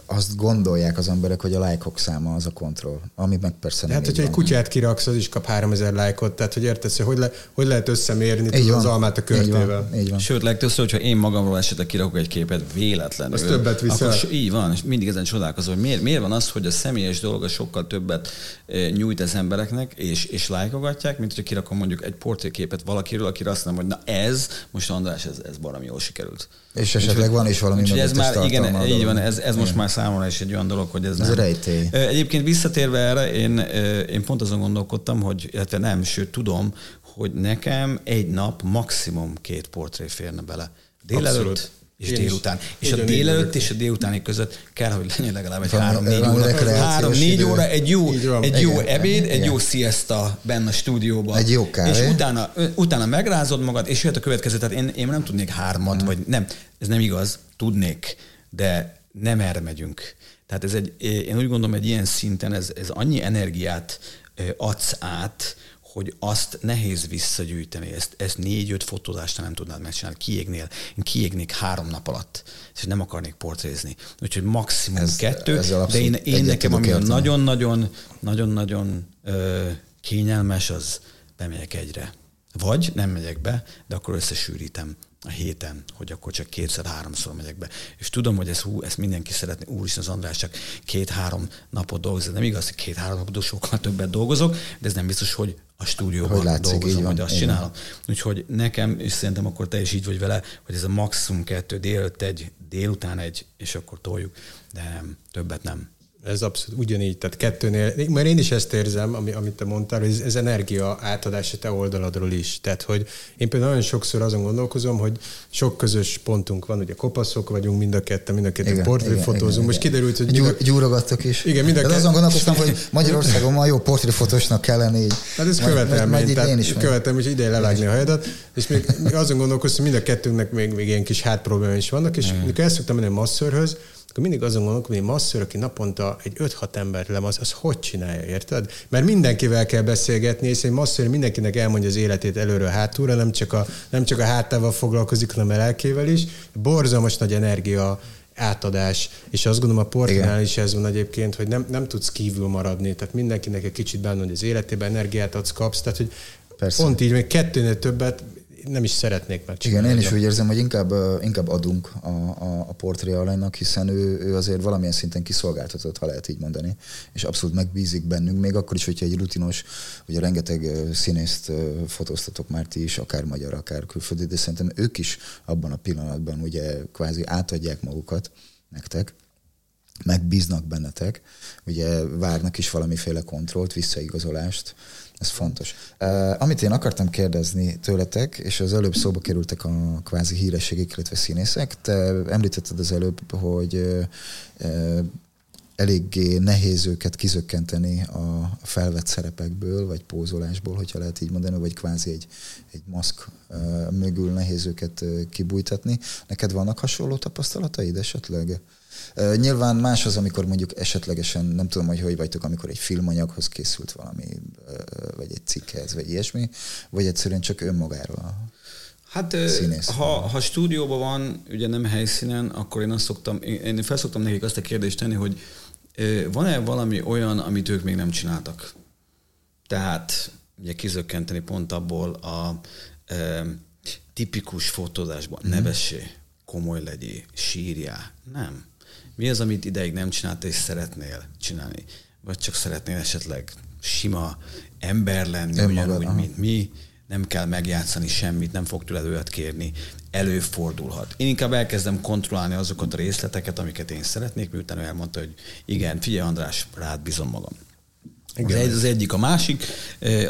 azt gondolják az emberek, hogy a lájkok száma az a kontroll, ami meg persze nem. Hát, hogyha egy kutyát kiraksz, az is kap 3000 lájkot, tehát hogy értesz, hogy lehet összemérni az almát a körtével. Így van. Sőt, legtöbbször, hogyha én magamról esetleg kirakok egy képet véletlenül. Az többet viszel. Akkor így van, és mindig ezen csodálkozom, hogy miért van az, hogy a személyes dolga sokkal többet nyújt az embereknek, és lájkogatják, mint hogyha kirakom mondjuk egy portréképet valakiről, aki azt mondja, hogy na ez, most András, ez baromi jól sikerült. És esetleg van is valami mögöttes tartalma. Igen, így van, ez most már számomra is egy olyan dolog, hogy ez nem. Rejtély. Egyébként visszatérve erre, én pont azon gondolkodtam, hogy illetve nem, sőt tudom, hogy nekem egy nap maximum 2 portré férne bele. Délelőtt és délután. És a délelőtt és a délutáni között kell, hogy legyen legalább egy 3-4 óra, egy jó ebéd, egy jó siesta benne a stúdióban. Egy jó kávé. És utána megrázod magad, és jöhet a következő. Tehát én nem tudnék 3-at, vagy nem. Ez nem igaz. Tudnék, de nem erre megyünk. Tehát én úgy gondolom, hogy ilyen szinten ez annyi energiát adsz át, hogy azt nehéz visszagyűjteni. Ezt 4-5 fotózást nem tudnád megcsinálni. Kiégnél. Én kiégnék 3 nap alatt, és nem akarnék portrézni. Úgyhogy maximum 2, de én nekem, ami nagyon-nagyon kényelmes, az bemegyek egyre. Vagy nem megyek be, de akkor összesűrítem a héten, hogy akkor csak 2-3-szor megyek be. És tudom, hogy ezt mindenki szeretné, úristen, az András csak 2-3 napot dolgozik. Nem igaz, hogy 2-3 napot sokkal többet dolgozok, de ez nem biztos, hogy a stúdióban dolgozom, hogy azt csinálom. Úgyhogy nekem, és szerintem akkor te is így vagy vele, hogy ez a maximum 2, délután 1, és akkor toljuk, de többet nem. Ez abszolút ugyanígy, tehát kettőnél, mert én is ezt érzem, amit te mondtál, hogy ez energia átadás a te oldaladról is. Tehát, hogy én például nagyon sokszor azon gondolkozom, hogy sok közös pontunk van, ugye kopaszok vagyunk mind a ketten portréfotózunk. Most kiderült, hogy... Gyúrogattok is. Igen, mind a ketten. Azon gondolkoztam, hogy Magyarországon ma jó portréfotósnak kellene így. Hát ez követelmény, és ideje levágni a hajadat. És még azon gondolkoztam, hogy mind a kettőnknek még ilyen kis hátproblémák is vannak, és mikor el szoktam menni a masszörhöz, akkor mindig azon gondolok, hogy egy masször, aki naponta egy 5-6 embert lemaz, az hogy csinálja, érted? Mert mindenkivel kell beszélgetni, és egy masször mindenkinek elmondja az életét előről hátulra, nem csak a hátával foglalkozik, hanem a lelkével is. Borzalmas nagy energia átadás, és azt gondolom a portrénál is ez van egyébként, hogy nem tudsz kívül maradni, tehát mindenkinek egy kicsit bánni, hogy az életében energiát adsz, kapsz, tehát hogy persze. Pont így, még kettőnél többet nem is szeretnék megcsinálni. Igen, én is úgy érzem, hogy inkább adunk a portré alanynak, hiszen ő azért valamilyen szinten kiszolgáltatott, ha lehet így mondani, és abszolút megbízik bennünk, még akkor is, hogyha egy rutinos, ugye rengeteg színészt fotóztatok már ti is, akár magyar, akár külföldi, de szerintem ők is abban a pillanatban ugye kvázi átadják magukat nektek, megbíznak bennetek, ugye várnak is valamiféle kontrollt, visszaigazolást, ez fontos. Amit én akartam kérdezni tőletek, és az előbb szóba kerültek a kvázi hírességek, illetve színészek, te említetted az előbb, hogy eléggé nehéz őket kizökkenteni a felvett szerepekből, vagy pózolásból, hogyha lehet így mondani, vagy kvázi egy maszk mögül nehéz őket kibújtatni. Neked vannak hasonló tapasztalataid esetleg? Nyilván más az, amikor mondjuk esetlegesen, nem tudom, hogy vagytok, amikor egy filmanyaghoz készült valami, vagy egy cikkhez, vagy ilyesmi, vagy egyszerűen csak önmagáról. Hát ha stúdióban van, ugye nem helyszínen, akkor én felszoktam nekik azt a kérdést tenni, hogy van-e valami olyan, amit ők még nem csináltak? Tehát ugye kizökkenteni pont abból a tipikus fotózásban. Nevessé, komoly legyél, sírjál. Nem. Mi az, amit ideig nem csináltál, és szeretnél csinálni? Vagy csak szeretnél esetleg sima ember lenni, ugyanúgy, mint mi, nem kell megjátszani semmit, nem fog tőled olyat kérni, előfordulhat. Én inkább elkezdem kontrollálni azokat a részleteket, amiket én szeretnék, miután elmondta, hogy igen, figyelj András, rád bízom magam. Az egyik, a másik,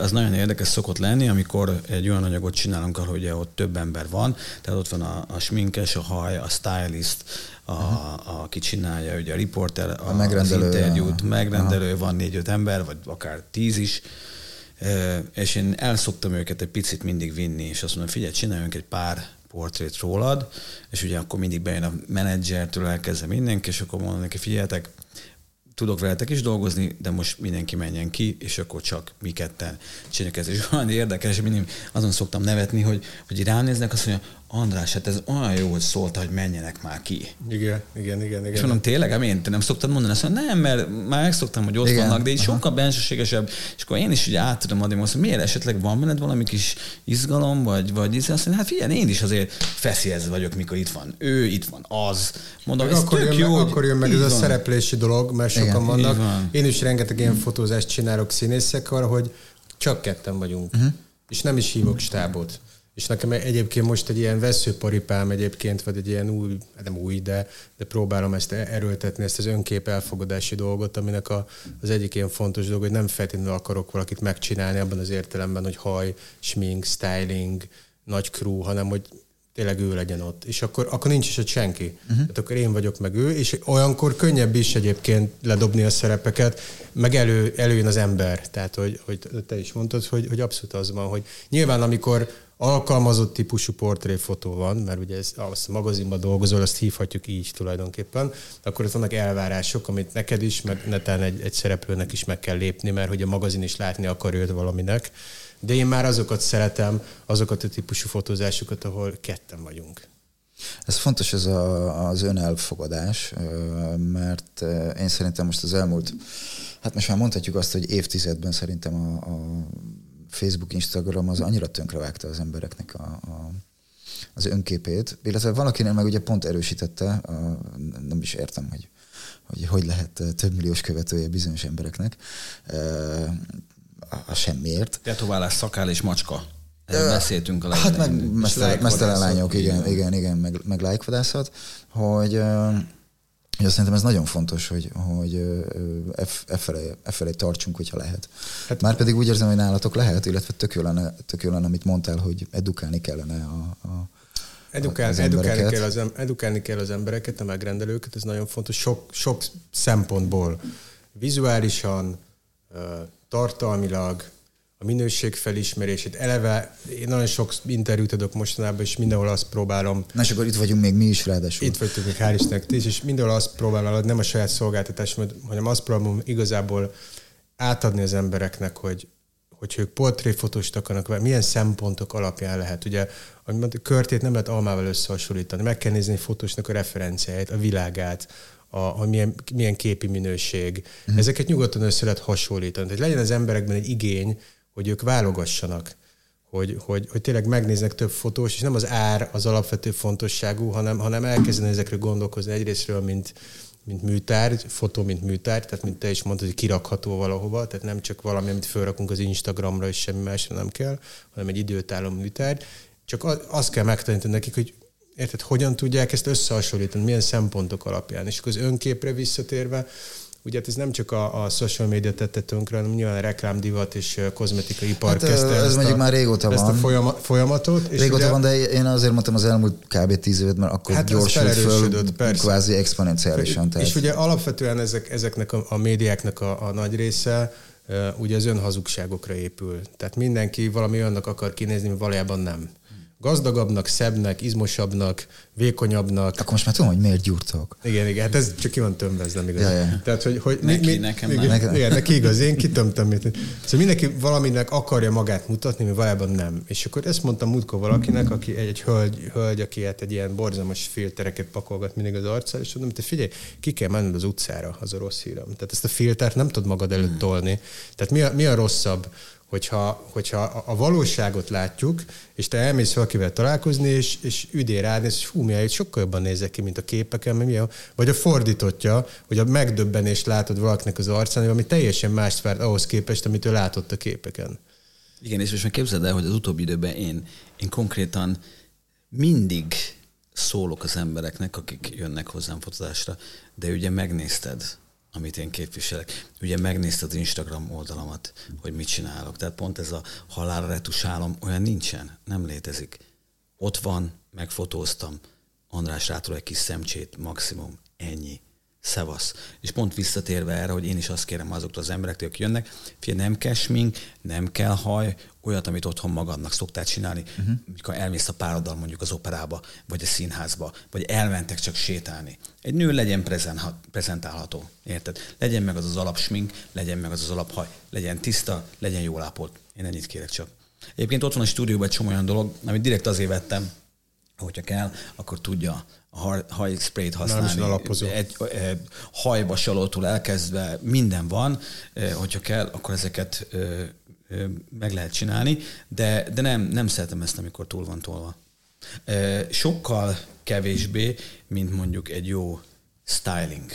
az nagyon érdekes szokott lenni, amikor egy olyan anyagot csinálunk, ahol ugye ott több ember van, tehát ott van a sminkes, a haj, a stylist, aki csinálja, ugye a riporter, az interjút, megrendelő, van 4-5 ember, vagy akár 10 is, és én el szoktam őket egy picit mindig vinni, és azt mondom, figyelj, csináljunk egy pár portrét rólad, és ugye akkor mindig bejön a menedzsertől, elkezdve mindenki, és akkor mondom neki, figyeljetek, tudok veletek is dolgozni, de most mindenki menjen ki, és akkor csak mi ketten csináljuk ezt. És olyan érdekes, mindig azon szoktam nevetni, hogy ránéznek, azt mondja, András, hát ez olyan jó, hogy szólta, hogy menjenek már ki. Igen. És mondom, tényleg, te nem szoktad mondani? Azt mondja, nem, mert már megszoktam, hogy ott vannak, de így sokkal bensőségesebb. És akkor én is ugye át tudom adni, azt mondja, miért esetleg van benned valami kis izgalom, vagy azt mondja, hát figyelj, én is azért feszélyezve vagyok, mikor itt van ő, itt van az. Mondom, ez akkor tök jó. Akkor jön meg ez a szereplési dolog, mert sokan vannak. Van. Én is rengeteg ilyen fotózást csinálok színészekkel, hogy csak ketten vagyunk, és nem is hívok stábot. És nekem egyébként most egy ilyen vesszőparipám egyébként, vagy egy ilyen új, nem új, de próbálom ezt erőltetni, ezt az önkép elfogadási dolgot, aminek az egyik ilyen fontos dolog, hogy nem feltétlenül akarok valakit megcsinálni abban az értelemben, hogy haj, smink, styling, nagy crew, hanem hogy tényleg ő legyen ott. És akkor nincs is ott senki. Tehát akkor én vagyok, meg ő, és olyankor könnyebb is egyébként ledobni a szerepeket, meg előjön az ember. Tehát, hogy te is mondtad, hogy abszolút az van, hogy nyilván amikor alkalmazott típusú portréfotó van, mert ugye azt a magazinban dolgozol, azt hívhatjuk így tulajdonképpen, akkor ott vannak elvárások, amit neked is, meg netán egy szereplőnek is meg kell lépni, mert hogy a magazin is látni akar őt valaminek. De én már azokat szeretem, azokat a típusú fotózásokat, ahol ketten vagyunk. Ez fontos, ez az önelfogadás, mert én szerintem most az elmúlt, hát most már mondhatjuk azt, hogy évtizedben szerintem a Facebook, Instagram az annyira tönkrevágta az embereknek az önképét, illetve valakinél meg ugye pont erősítette, nem is értem, hogy lehet több milliós követője bizonyos embereknek, a semmiért. Tetoválás, szakál és macska. Erről beszéltünk a legjobb. Hát meg mesztelen lányok, igen, meg lájkvadászat, hogy És szerintem ez nagyon fontos, hogy e felé tartsunk, hogyha lehet. Hát márpedig úgy érzem, hogy nálatok lehet, illetve tök jó lenne, amit mondtál, hogy edukálni kellene edukálni kell az embereket, a megrendelőket, ez nagyon fontos, sok szempontból. Vizuálisan, tartalmilag, a minőség felismerését, eleve én nagyon sok interjút adok mostanában, és mindenhol azt próbálom... Na, és akkor itt vagyunk még mi is ráadásul. Itt vagyunk még, hál' Istennek, ti is, és mindenhol azt próbálom, nem a saját szolgáltatásomat, hanem azt próbálom igazából átadni az embereknek, hogy ők portréfotóst akarnak, milyen szempontok alapján lehet. Ugye, a körtét nem lehet almával összehasonlítani, meg kell nézni a fotósnak a referenciáját, a világát, a milyen képi minőség. Mm. Ezeket nyugodtan össze lehet hasonlítani. Tehát legyen az emberekben egy igény, hogy ők válogassanak, hogy tényleg megnéznek több fotós, és nem az ár az alapvető fontosságú, hanem elkezdeni ezekről gondolkozni egyrésztről, mint műtárgy, fotó, mint műtárgy, tehát mint te is mondtad, hogy kirakható valahova, tehát nem csak valami, amit felrakunk az Instagramra, és semmi másra nem kell, hanem egy időtálló műtárgy. Csak azt kell megtanítani nekik, hogy érted, hogyan tudják ezt összehasonlítani, milyen szempontok alapján. És akkor az önképre visszatérve, ugye hát ez nem csak a social media tette tönkre, hanem nyilván reklámdivat és kozmetikai ipar kezdte ez mondjuk már régóta van. Ezt a folyamatot. És régóta ugye, van, de én azért mondtam az elmúlt kb. 10 évet, mert akkor hát gyorsult föl, kvázi exponenciálisan. És ugye alapvetően ezeknek a médiáknak a nagy része ugye az önhazugságokra épül. Tehát mindenki valami olyannak akar kinézni, ami valójában nem. Gazdagabbnak, szebbnek, izmosabbnak, vékonyabbnak. Akkor most már tudom, hogy miért gyúrtok. Igen, hát ez csak ki van tömve, ez nem igaz. Ja. Tehát, hogy neki igaz, én kitömtem. Szóval mindenki valaminek akarja magát mutatni, mi valójában nem. És akkor ezt mondtam múltkor valakinek, aki egy hölgy, aki hát egy ilyen borzalmas filtereket pakolgat mindig az arcára, és mondom, te figyelj, ki kell menned az utcára, az a rossz hírem. Tehát ezt a filtert nem tud magad előtt tolni. Tehát mi a rosszabb? Hogyha a valóságot látjuk, és te elmész valakivel találkozni, és üdér állni, és fú, miért sokkal jobban nézek ki, mint a képeken, vagy a fordítottja, hogy a megdöbbenést látod valakinek az arcán, ami teljesen mást várt ahhoz képest, amit ő látott a képeken. Igen, és most már képzeld el, hogy az utóbbi időben én konkrétan mindig szólok az embereknek, akik jönnek hozzám fotózásra, de ugye megnézted, amit én képviselek. Ugye megnézted az Instagram oldalamat, hogy mit csinálok. Tehát pont ez a halálra retusálom, olyan nincsen, nem létezik. Ott van, megfotóztam, András rától egy kis szemcsét, maximum, ennyi. Szevasz. És pont visszatérve erre, hogy én is azt kérem azoktól az emberektől, akik jönnek, figyelj, nem kell smink, nem kell haj, olyat, amit otthon magadnak szoktál csinálni, mikor elmész a pároddal mondjuk az operába, vagy a színházba, vagy elmentek csak sétálni. Egy nő legyen prezentálható, érted? Legyen meg az az alapsmink, legyen meg az az alaphaj, legyen tiszta, legyen jól ápolt. Én ennyit kérek csak. Egyébként ott van a stúdióban egy csomó olyan dolog, amit direkt azért vettem, hogyha kell, akkor tudja a hajsprayt használni, egy hajvasalótól elkezdve minden van, hogyha kell, akkor ezeket meg lehet csinálni, de nem szeretem ezt, amikor túl van tolva. Sokkal kevésbé, mint mondjuk egy jó styling.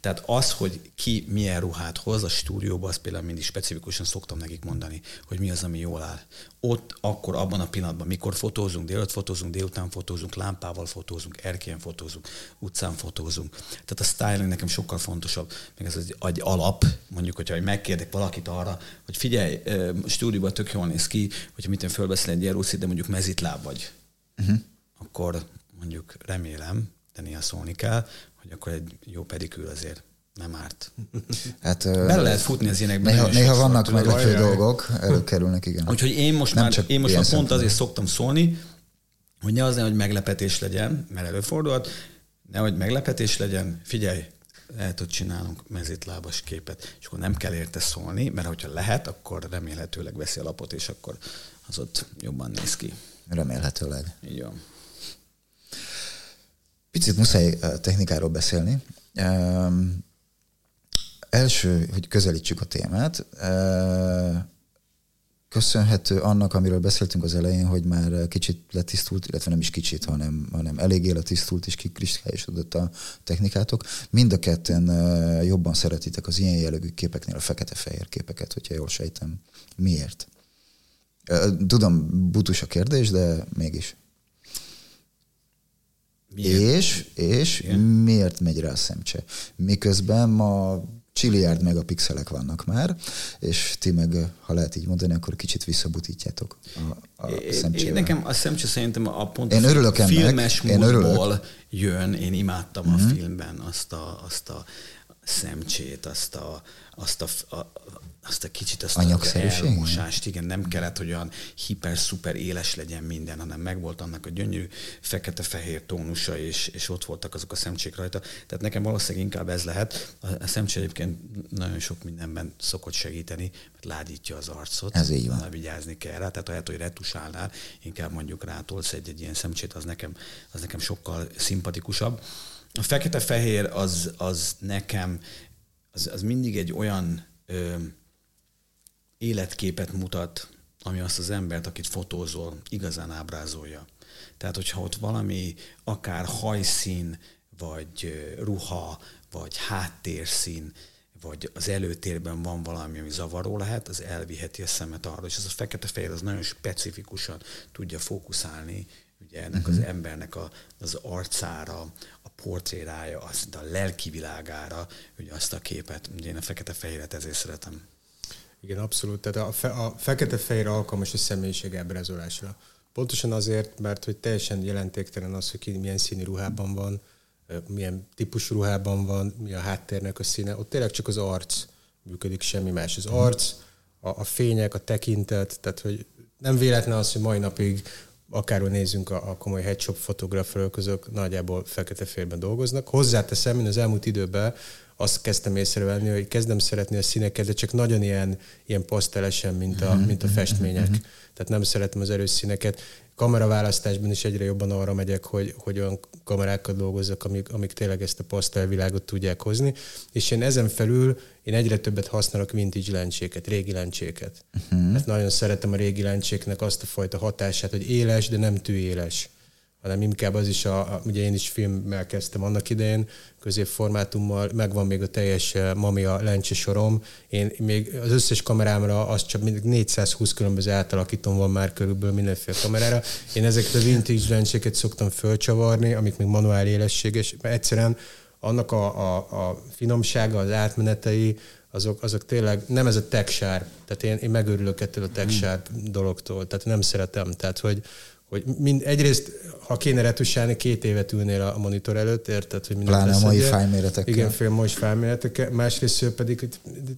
Tehát az, hogy ki milyen ruhát hoz a stúdióba, azt például mindig specifikusan szoktam nekik mondani, hogy mi az, ami jól áll. Ott, akkor, abban a pillanatban, mikor fotózunk, délután fotózunk, lámpával fotózunk, erkélyen fotózunk, utcán fotózunk. Tehát a styling nekem sokkal fontosabb, meg ez egy alap, mondjuk, hogyha megkérdek valakit arra, hogy figyelj, stúdióban tök jól néz ki, hogyha mitől fölbeszél egy ilyen de mondjuk mezitláb vagy, akkor mondjuk remélem, de néha szólni kell, hogy akkor egy jó pedikűr azért nem árt. Hát, bele lehet futni az ilyenekben. Néha vannak meglepő dolgok, előkerülnek, igen. Úgyhogy én most már pont azért szoktam szólni, hogy ne az nem, hogy meglepetés legyen, mert előfordulhat, nehogy meglepetés legyen, figyelj, lehet, hogy csinálunk mezitlábas képet, és akkor nem kell érte szólni, mert hogyha lehet, akkor remélhetőleg veszi a lapot, és akkor az ott jobban néz ki. Remélhetőleg. Így van. Picit muszáj technikáról beszélni. Első, hogy közelítsük a témát, köszönhető annak, amiről beszéltünk az elején, hogy már kicsit letisztult, illetve nem is kicsit, hanem eléggé letisztult és kikristályosodott a technikátok. Mind a ketten jobban szeretitek az ilyen jellegű képeknél a fekete-fehér képeket, hogyha jól sejtem. Miért? Tudom, butus a kérdés, de mégis. És miért megy rá a szemcse? Miközben ma csilliárd megapixelek vannak már, és ti meg, ha lehet így mondani, akkor kicsit visszabutítjátok a szemcsével. Nekem a szemcse szerintem a pont filmes múltból jön. Én imádtam a filmben azt a szemcsét, azt a kicsit, azt az elmosást. Igen, nem kellett, hogy olyan hiper-szuper éles legyen minden, hanem megvolt annak a gyönyörű fekete-fehér tónusa, és ott voltak azok a szemcsék rajta. Tehát nekem valószínűleg inkább ez lehet. A szemcsé egyébként nagyon sok mindenben szokott segíteni, mert ládítja az arcot. Ez így van. Vigyázni kell rá. Tehát ahelyett, hogy retusálnál, inkább mondjuk rátolsz egy ilyen szemcsét, az nekem sokkal szimpatikusabb. A fekete-fehér az nekem, az mindig egy olyan életképet mutat, ami azt az embert, akit fotózol, igazán ábrázolja. Tehát, hogyha ott valami akár hajszín, vagy ruha, vagy háttérszín, vagy az előtérben van valami, ami zavaró lehet, az elviheti a szemet arra. És ez a fekete-fehér az nagyon specifikusan tudja fókuszálni ugye ennek az embernek az arcára, portrérája, azt a lelki világára, hogy azt a képet, ugye én a fekete-fehéret ezért szeretem. Igen, abszolút. Tehát a fekete-fehér alkalmas a személyiség ábrázolásra. Pontosan azért, mert hogy teljesen jelentéktelen az, hogy ki milyen színű ruhában van, milyen típusú ruhában van, mi a háttérnek a színe. Ott tényleg csak az arc működik, semmi más. Az arc, a fények, a tekintet, tehát hogy nem véletlen az, hogy mai napig akárhol nézzünk a komoly headshot fotográfusok, azok nagyjából fekete-fehérben dolgoznak. Hozzáteszem, én az elmúlt időben azt kezdtem észrevenni, hogy kezdem szeretni a színeket, de csak nagyon ilyen pasztelesen, mint a festmények. Tehát nem szeretem az erős színeket. Kameraválasztásban is egyre jobban arra megyek, hogy olyan kamerákkal dolgozzak, amik tényleg ezt a pasztelvilágot tudják hozni. És én ezen felül egyre többet használok vintage lencséket, régi lencséket. Hát nagyon szeretem a régi lencséknek azt a fajta hatását, hogy éles, de nem tűéles, hanem inkább az is, ugye én is filmmel kezdtem annak idején, középformátummal, megvan még a teljes Mamiya lencsesorom. Én még az összes kamerámra azt csak 420 különböző átalakítom van már körülbelül mindenféle kamerára. Én ezeket a vintage lencséket szoktam fölcsavarni, amik még manuál élességes, mert egyszerűen annak a finomsága, az átmenetei, azok tényleg, nem ez a tech sharp, tehát én megőrülök ettől a tech sharp dologtól, tehát nem szeretem, tehát hogy egyrészt, ha kéne retusálni, 2 évet ülnél a monitor előtt, érted, hogy mindent leszedjél. Pláne a mai fájméretekkel. Igen, fél mai fájméretekkel. Másrészt pedig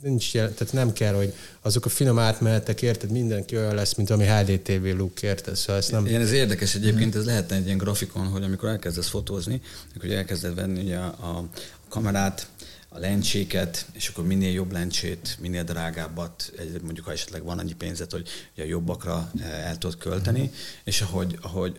nincs jelen, tehát nem kell, hogy azok a finom átmenetek, érted, mindenki olyan lesz, mint ami HDTV look, érted. Szóval ezt nem... Igen, ez érdekes egyébként, ez lehetne egy ilyen grafikon, hogy amikor elkezdesz fotózni, akkor elkezded venni ugye a kamerát, a lencséket, és akkor minél jobb lencsét, minél drágábbat, mondjuk ha esetleg van annyi pénzed, hogy a jobbakra el tudod költeni, és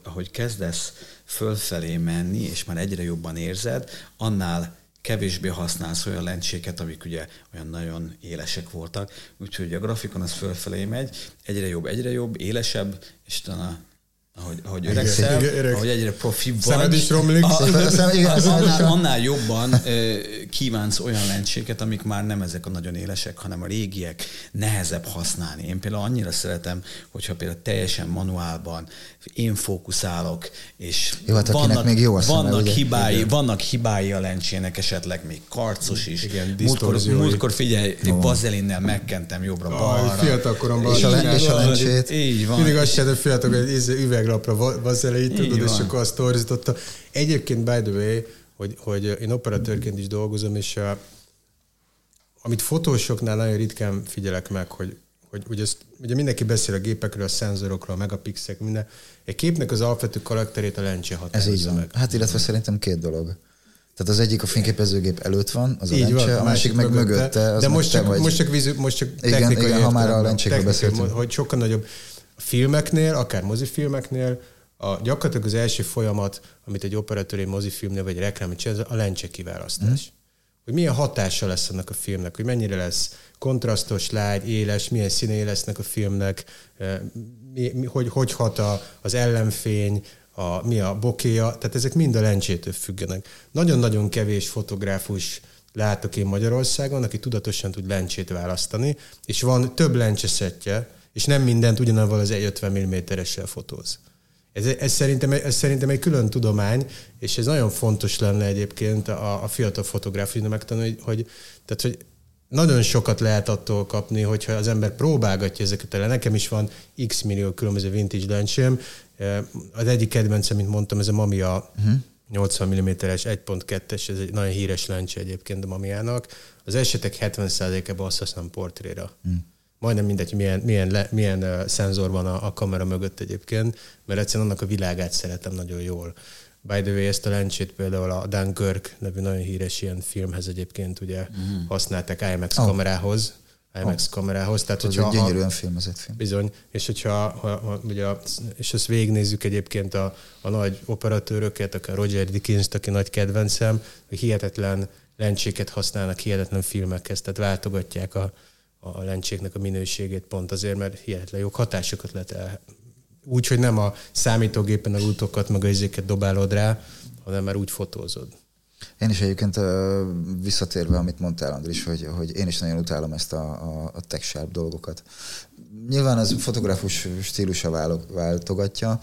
ahogy kezdesz fölfelé menni, és már egyre jobban érzed, annál kevésbé használsz olyan lencséket, amik ugye olyan nagyon élesek voltak, úgyhogy a grafikon az fölfelé megy, egyre jobb, élesebb, és talán ahogy öregszel, ahogy egyre profibb vagy. Szemed is romlik. Annál jobban kívánsz olyan lencséket, amik már nem ezek a nagyon élesek, hanem a régiek, nehezebb használni. Én például annyira szeretem, hogyha például teljesen manuálban én fókuszálok, és jó, hát vannak, még jó szeme, vannak hibái a lencsének, esetleg még karcos is. Igen, múltkor figyelj, vazelinnel megkentem jobbra-balra. Fiatal koromban és a lencsét. Így van. Mindig azt csináltam, fiatalok, hogy üveglapra vazeleit, tudod, van. És akkor azt torzította. Egyébként, by the way, hogy én operatőrként is dolgozom, és amit fotósoknál nagyon ritkán figyelek meg, hogy ezt, ugye mindenki beszél a gépekről, a szenzorokról, a megapixek, minden. Egy képnek az alapvető karakterét a lencse határozza meg. Ez így van. Hát illetve szerintem 2 dolog. Tehát az egyik a fényképezőgép előtt van, az a lencse, a másik meg mögötte. De most csak technikai értelem. Ha már a lencsékről beszéltünk. Hogy sokkal nagyobb. A filmeknél, akár mozifilmeknél, gyakorlatilag az első folyamat, amit egy operatőr egy mozifilmnél vagy reklámot csinál, a lencse kiválasztás. Hogy milyen hatása lesz annak a filmnek, hogy mennyire lesz kontrasztos, lágy, éles, milyen színei lesznek a filmnek, hogy hat az ellenfény, mi a bokéja, tehát ezek mind a lencsétől függenek. Nagyon-nagyon kevés fotográfus látok én Magyarországon, aki tudatosan tud lencsét választani, és van több lencseszettje, és nem mindent ugyanavval az 50 mm-essel fotóz. Ez szerintem egy külön tudomány, és ez nagyon fontos lenne egyébként a fiatal fotográfusnak megtanulni, hogy nagyon sokat lehet attól kapni, hogyha az ember próbálgatja ezeket el. Nekem is van x millió különböző vintage lencsém. Az egyik kedvencem, mint mondtam, ez a Mamiya 80 mm-es 1.2-es, ez egy nagyon híres lencse egyébként a Mamiának. Az esetek 70%-ában azt használom portréra. Majdnem mindegy, hogy milyen szenzor van a kamera mögött egyébként, mert egyszerűen annak a világát szeretem nagyon jól. By the way, ezt a lencsét például a Dan Gork nevű nagyon híres ilyen filmhez egyébként ugye használták IMAX kamerához. IMAX kamerához. Tehát, ez egy gyönyörűen filmezett film. Bizony. És hogyha ezt végignézzük egyébként a nagy operatőröket, akár Roger Deakinst, aki nagy kedvencem, hogy hihetetlen lencséket használnak, hihetetlen filmekhez, tehát váltogatják a lencséknek a minőségét pont azért, mert hihetetlen jó hatásokat lehet úgy, hogy nem a számítógépen a rútokat, meg a izéket dobálod rá, hanem már úgy fotózod. Én is egyébként visszatérve, amit mondtál, Andris, hogy én is nagyon utálom ezt a tech sharp dolgokat. Nyilván az fotográfus stílusa váltogatja,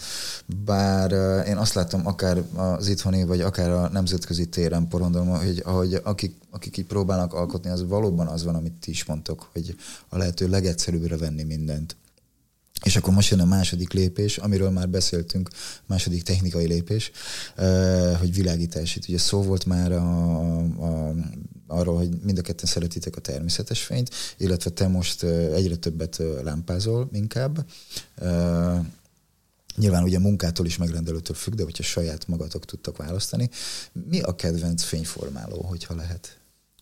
bár én azt látom akár az itthoni, vagy akár a nemzetközi téren porondolom, hogy akik így próbálnak alkotni, az valóban az van, amit ti is mondtok, hogy a lehető legegyszerűbbre venni mindent. És akkor most jön a második lépés, amiről már beszéltünk, második technikai lépés, hogy világításít. Ugye szó volt már arról, hogy mind a ketten szeretitek a természetes fényt, illetve te most egyre többet lámpázol inkább. Nyilván ugye munkától is megrendelőtől függ, de hogyha saját magatok tudtak választani. Mi a kedvenc fényformáló, hogyha lehet?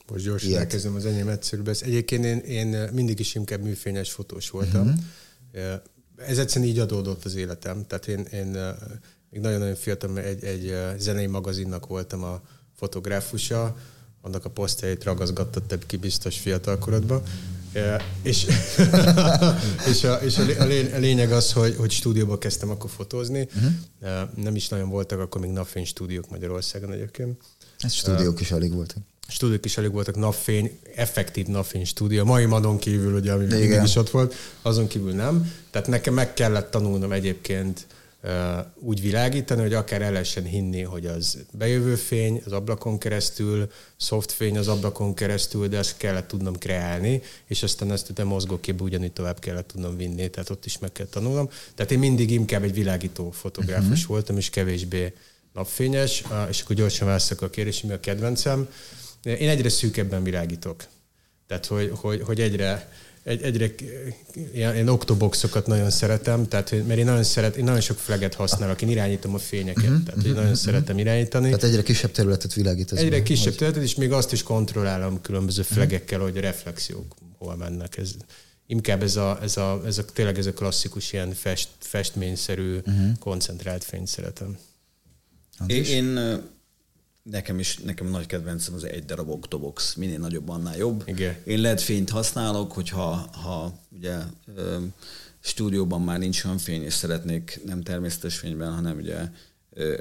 Most gyorsan elkezdem az enyém egyszerűbb. Egyébként én mindig is inkább műfényes fotós voltam. Uh-huh. Ez egyszerűen így adódott az életem. Tehát én még nagyon-nagyon fiatal, egy zenei magazinnak voltam a fotográfusa, annak a posztjait ragaszgattad ki biztos fiatalkorodban. És a lényeg az, hogy stúdióba kezdtem akkor fotózni. Nem is nagyon voltak akkor még napfény stúdiók Magyarországon egyébként. Ez stúdiók is alig voltak. Napfény, effektív napfény stúdió. Mai madon kívül, ugye, ami mindig is ott volt, azon kívül nem. Tehát nekem meg kellett tanulnom egyébként úgy világítani, hogy akár el lehessen hinni, hogy az bejövő fény az ablakon keresztül, szoftfény az ablakon keresztül, de ezt kellett tudnom kreálni, és aztán ezt a mozgóképbe ugyanúgy tovább kellett tudnom vinni, tehát ott is meg kell tanulnom. Tehát én mindig inkább egy világító fotográfus voltam, és kevésbé napfényes, és akkor gyorsan válaszolok a kérdés, mi a kedvencem. Én egyre szűkebben világítok. Tehát, hogy egyre ilyen oktoboxokat nagyon szeretem, tehát, mert én nagyon sok fleget használok, én irányítom a fényeket, tehát én nagyon szeretem irányítani. Tehát egyre kisebb területet világítasz. Egyre kisebb területet, és még azt is kontrollálom különböző flegekkel, hogy a reflexiók hol mennek. Ez, inkább ez a tényleg ez a klasszikus ilyen festményszerű, koncentrált fényt szeretem. Én Nekem nagy kedvencem az egy darab oktobox, minél nagyobb, annál jobb. Igen. Én LED fényt használok, hogyha ugye stúdióban már nincs olyan fény, és szeretnék nem természetes fényben, hanem ugye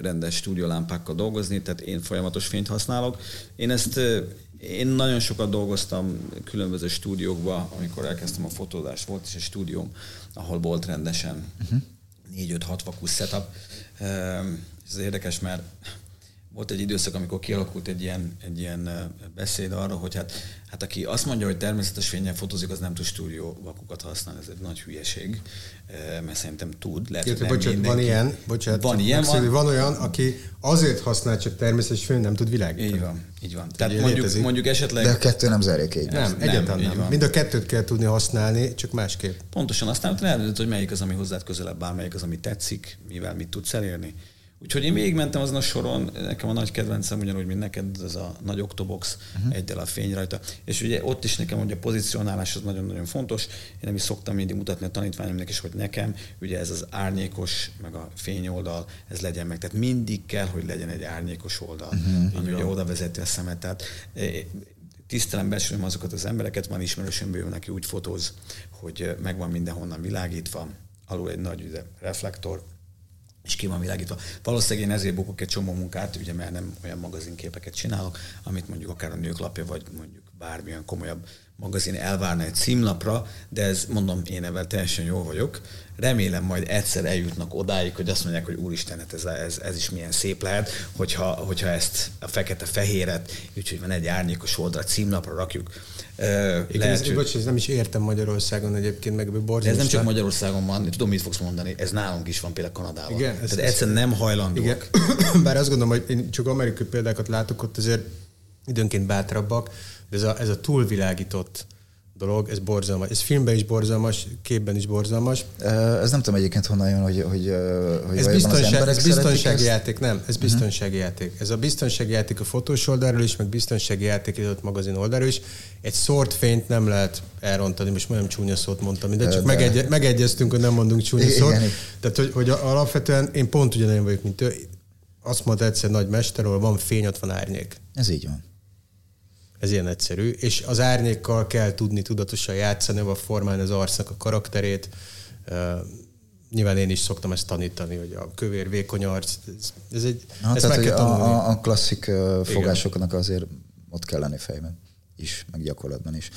rendes stúdiólámpákkal dolgozni, tehát én folyamatos fényt használok. Én nagyon sokat dolgoztam különböző stúdiókba, amikor elkezdtem a fotózást, volt is egy stúdióm, ahol volt rendesen 4-5-6 vakusz setup. Ez érdekes, mert volt egy időszak, amikor kialakult egy ilyen beszéd arra, hogy hát aki azt mondja, hogy természetes fényen fotózik, az nem tud stúdió vakukat használni, ez egy nagy hülyeség, mert szerintem tud. Van olyan, aki azért használ csak természetes fényt, nem tud világítani. Így van. Tehát mondjuk esetleg... De a kettő nem zárják így. Nem, egyáltalán nem. Mind a kettőt kell tudni használni, csak másképp. Pontosan, aztán eldöntött, hogy melyik az, ami hozzád közelebb áll, melyik az, ami tetszik, mivel mit tudsz elérni. Úgyhogy én végigmentem azon a soron, nekem a nagy kedvencem ugyanúgy, mint neked, ez a nagy oktobox, egyel a fény rajta. És ugye ott is nekem ugye a pozicionálás az nagyon-nagyon fontos. Én nem is szoktam mindig mutatni a tanítványomnak is, hogy nekem ugye ez az árnyékos, meg a fényoldal, ez legyen meg. Tehát mindig kell, hogy legyen egy árnyékos oldal, ami ugye oda vezeti a szemet. Tehát tisztelem, becsülöm azokat az embereket, van ismerősöm bőven, aki úgy fotóz, hogy megvan mindenhonnan világítva, alul egy nagy reflektor, és ki van világítva. Valószínűleg én ezért bukok egy csomó munkát, ugye, mert nem olyan magazinképeket csinálok, amit mondjuk akár a Nők Lapja, vagy mondjuk bármilyen komolyabb magazin elvárna egy címlapra, de ez, mondom, én ebben teljesen jól vagyok. Remélem majd egyszer eljutnak odáig, hogy azt mondják, hogy úristen, hát ez is milyen szép lehet, hogyha ezt a fekete-fehéret, úgyhogy van egy árnyékos oldal, címlapra rakjuk. Ez nem is értem Magyarországon egyébként, meg borzasztó. Ez nem csak Magyarországon van, tudom, mit fogsz mondani, ez nálunk is van, például Kanadában. Igen, tehát egyszerűen nem hajlandók. Bár azt gondolom, hogy én csak amerikai példákat látok, ott azért időnként bátrabbak, de ez a túlvilágított dolog, ez borzalmas. Ez filmben is borzalmas, képben is borzalmas. Ez nem tudom egyébként honnan jön, hogy ez biztonságjáték, nem? Ez biztonságjáték. Ez a biztonságjáték a fotós oldalról is, meg biztonságjáték az ott magazin oldalról is. Egy szórt fényt nem lehet elrontani, most nagyon csúnya szót mondtam, de csak megegyeztünk, hogy nem mondunk csúnya szót. Igen. Tehát, hogy alapvetően én pont ugyanolyan vagyok, mint ő. Azt mondta egyszer nagy mester, ahol van fény, ott van árnyék. Ez így van. Ez ilyen egyszerű, és az árnyékkal kell tudni tudatosan játszani, vagy formálni az arcnak a karakterét. Nyilván én is szoktam ezt tanítani, hogy a kövér, vékony arc, ezt meg kell tanulni. A klasszik fogásoknak azért ott kell lenni fejben is, meg gyakorlatban is.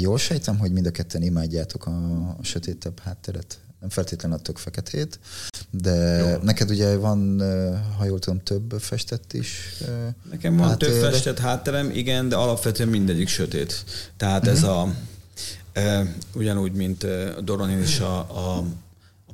Jól sejtem, hogy mind a ketten imádjátok a sötétebb hátteret. Nem feltétlenül a tök feketét, de jó. Neked ugye van, ha jól tudom, több festett is. Nekem van több festett hátterem, igen, de alapvetően mindegyik sötét. Tehát ez ugyanúgy, mint Doron is a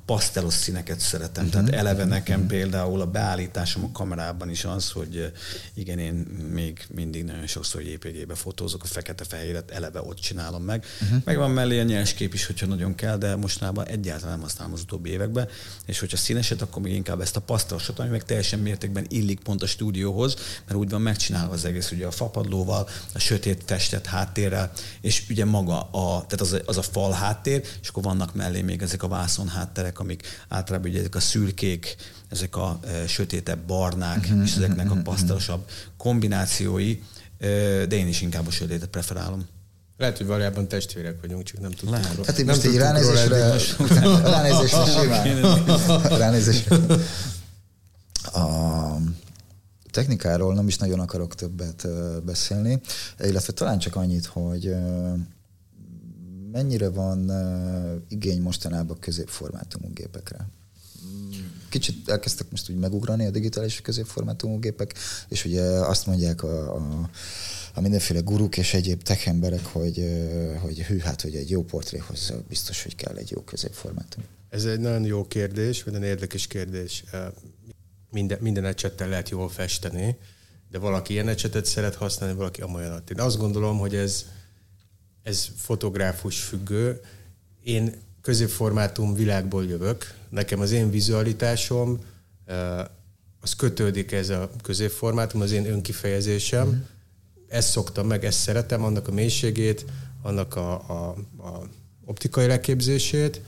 pasztelos színeket szeretem. Tehát eleve nekem például a beállításom a kamerában is az, hogy igen, én még mindig nagyon sokszor JPG-be fotózok, a fekete-fehéret eleve ott csinálom meg. Megvan mellé a nyerskép is, hogyha nagyon kell, de mostanában egyáltalán nem használom az utóbbi években, és hogyha színeset, akkor még inkább ezt a pasztelosat, ami meg teljesen mértékben illik pont a stúdióhoz, mert úgy van megcsinálva az egész, ugye a fapadlóval, a sötét festett háttérrel, és ugye maga tehát az a fal háttér, és akkor vannak mellé még ezek a vászon hátterek, amik általában ugye ezek a szürkék, ezek a sötétebb barnák, és ezeknek a pasztelosabb kombinációi, de én is inkább a sötétet preferálom. Lehet, hogy valójában testvérek vagyunk, csak nem tudtuk. Hát én most így ránézésre simán. Ránézésre. A technikáról nem is nagyon akarok többet beszélni, illetve talán csak annyit, hogy mennyire van igény mostanában középformátumú gépekre? Kicsit elkezdtek most úgy megugrani a digitális középformátumú gépek, és ugye azt mondják a mindenféle guruk és egyéb tech emberek, hogy hű, hát hogy egy jó portréhoz biztos, hogy kell egy jó középformátum. Ez egy nagyon jó kérdés, vagy nagyon érdekes kérdés. Minden ecsettel lehet jól festeni, de valaki ilyen ecsetet szeret használni, valaki amolyanat. Én azt gondolom, hogy ez fotográfus függő. Én középformátum világból jövök. Nekem az én vizualitásom, az kötődik ez a középformátum, az én önkifejezésem. Ezt szoktam meg, ezt szeretem, annak a mélységét, annak a optikai leképzését.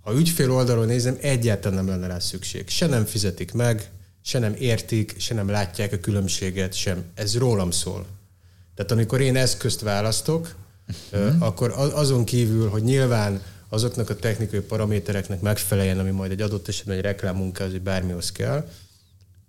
Ha ügyfél oldalról nézem, egyáltalán nem lenne rá szükség. Se nem fizetik meg, se nem értik, se nem látják a különbséget, sem. Ez rólam szól. Tehát amikor én eszközt választok, akkor azon kívül, hogy nyilván azoknak a technikai paramétereknek megfeleljen, ami majd egy adott esetben egy reklámmunkához, vagy bármihoz kell.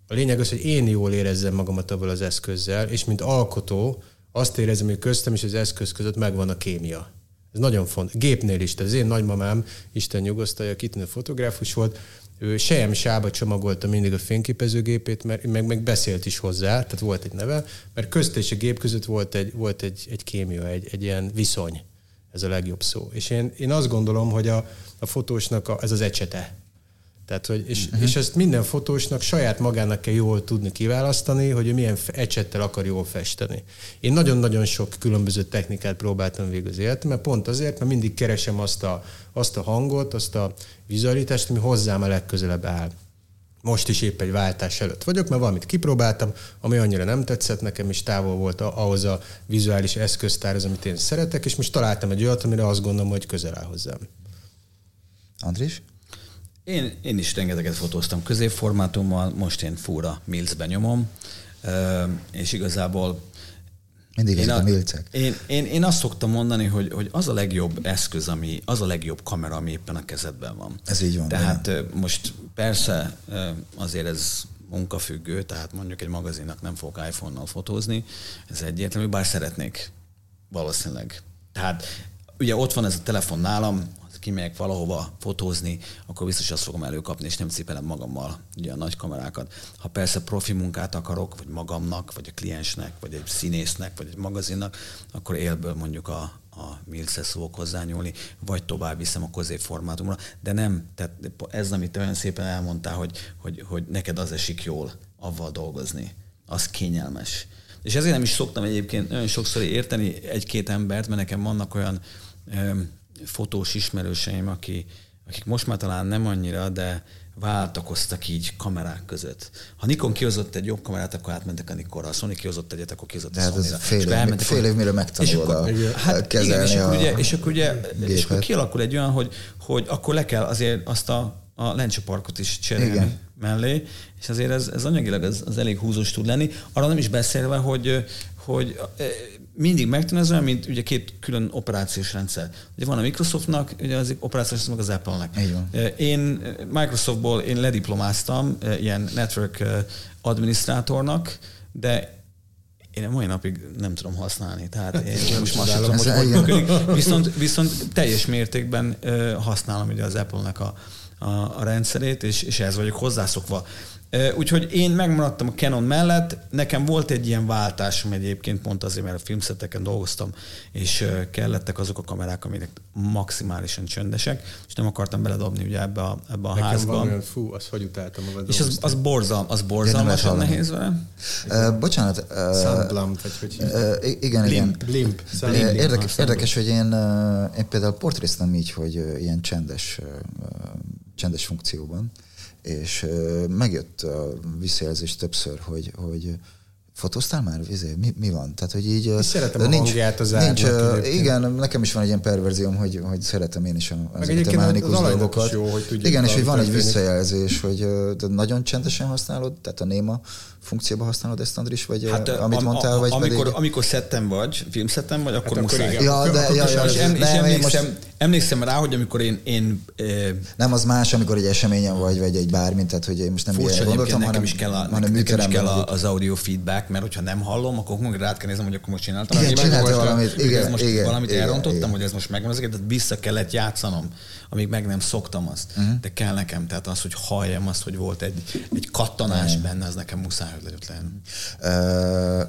A lényeg az, hogy én jól érezzem magamat abban az eszközzel, és mint alkotó azt érezzem, hogy köztem és az eszköz között megvan a kémia. Ez nagyon fontos. Gépnél is. Tehát az én nagymamám, Isten nyugosztalja, kitűnő fotográfus volt, ő sejem sába csomagolta mindig a fényképezőgépét, mert meg beszélt is hozzá, tehát volt egy neve, mert közt és a gép között volt egy kémia, egy ilyen viszony. Ez a legjobb szó. És én azt gondolom, hogy a fotósnak ez az ecsete. Tehát, hogy, és ezt minden fotósnak saját magának kell jól tudni kiválasztani, hogy milyen ecsettel akar jól festeni. Én nagyon-nagyon sok különböző technikát próbáltam végül az életemben, pont azért, mert mindig keresem azt a hangot, azt a vizualitást, ami hozzám a legközelebb áll. Most is épp egy váltás előtt vagyok, mert valamit kipróbáltam, ami annyira nem tetszett nekem, és távol volt ahhoz a vizuális eszköztárhoz, amit én szeretek, és most találtam egy olyat, amire azt gondolom, hogy közel áll hozzám. Andris? Én is rengeteget fotóztam középformátummal, most én fúra MILC-ben nyomom, és igazából mindig ezek a MILC-ek. Én azt szoktam mondani, hogy az a legjobb eszköz, az a legjobb kamera, ami éppen a kezedben van. Ez így van. Tehát most persze azért ez munkafüggő, tehát mondjuk egy magazinnak nem fogok iPhone-nal fotózni, ez egyértelmű, bár szeretnék valószínűleg. Tehát ugye ott van ez a telefon nálam, kimegyek valahova fotózni, akkor biztos azt fogom előkapni, és nem cipelem magammal ugye a nagy kamerákat. Ha persze profi munkát akarok, vagy magamnak, vagy a kliensnek, vagy egy színésznek, vagy egy magazinnak, akkor élből mondjuk a MILC-hez fogok hozzányúlni, vagy tovább viszem a középformátumra. De nem, tehát ez, amit olyan szépen elmondtál, hogy neked az esik jól avval dolgozni. Az kényelmes. És ezért nem is szoktam egyébként nagyon sokszor érteni egy-két embert, mert nekem vannak olyan fotós ismerőseim, akik most már talán nem annyira, de váltakoztak így kamerák között. Ha Nikon kihozott egy jobb kamerát, akkor átmentek a Nikonra. A Sony kihozott egyet, akkor kihozott a Sony-ra. Fél év mire megtanulod kezelni és akkor kialakul egy olyan, hogy akkor le kell azért azt a lencseparkot is cserélni mellé, és azért ez anyagilag az elég húzós tud lenni. Arra nem is beszélve, hogy mindig megtanul, ez olyan, mint ugye két külön operációs rendszer. Ugye van a Microsoftnak, ugye az operációs rendszer, meg az Apple-nek. Én Microsoftból lediplomáztam ilyen network adminisztrátornak, de én a mai napig nem tudom használni. Tehát én most már sem tudom, hogy működik. Viszont teljes mértékben használom ugye az Apple-nek a rendszerét, és ehhez vagyok hozzászokva. Úgyhogy én megmaradtam a Canon mellett, nekem volt egy ilyen váltásom egyébként, pont azért, mert a filmszeteken dolgoztam, és kellettek azok a kamerák, aminek maximálisan csöndesek, és nem akartam beledobni ugye ebbe a nekem házba. Nekem van olyan, azt hogy utáltam magad dolgozni. És az borzalmasan nehéz vele. Bocsánat. Sunblunt, vagy hogy igen. Blimp. Érdekes, hogy én például portréztem így, hogy ilyen csendes funkcióban, és megjött a visszajelzés többször, hogy fotóztál már? Mi van? Tehát, hogy így... Szeretem nincs, a hangját az árnak. Igen, nekem is van egy ilyen perverzióm, hogy szeretem én is az tematikus dolgokat. Jó, igen, és hogy van egy visszajelzés, hogy nagyon csendesen használod, tehát a néma funkcióba használod ezt, Andris, vagy amit mondtál, vagy amikor szettem vagy, filmszettem vagy, akkor muszáj. Emlékszem rá, hogy amikor én... Nem, az más, amikor egy eseményen vagy egy bármint, tehát hogy én most nem ilyen gondoltam, nekem is kell az audio feedback, mert hogyha nem hallom, akkor rád kell néznem, hogy akkor most csináltam. Igen, csináltam valamit elrontottam, hogy ez most megvan ezeket, tehát vissza kellett játszanom, amíg meg nem szoktam azt. De kell nekem, tehát az, hogy halljam azt, hogy volt egy kattanás benne, az nekem muszáj, hogy legyen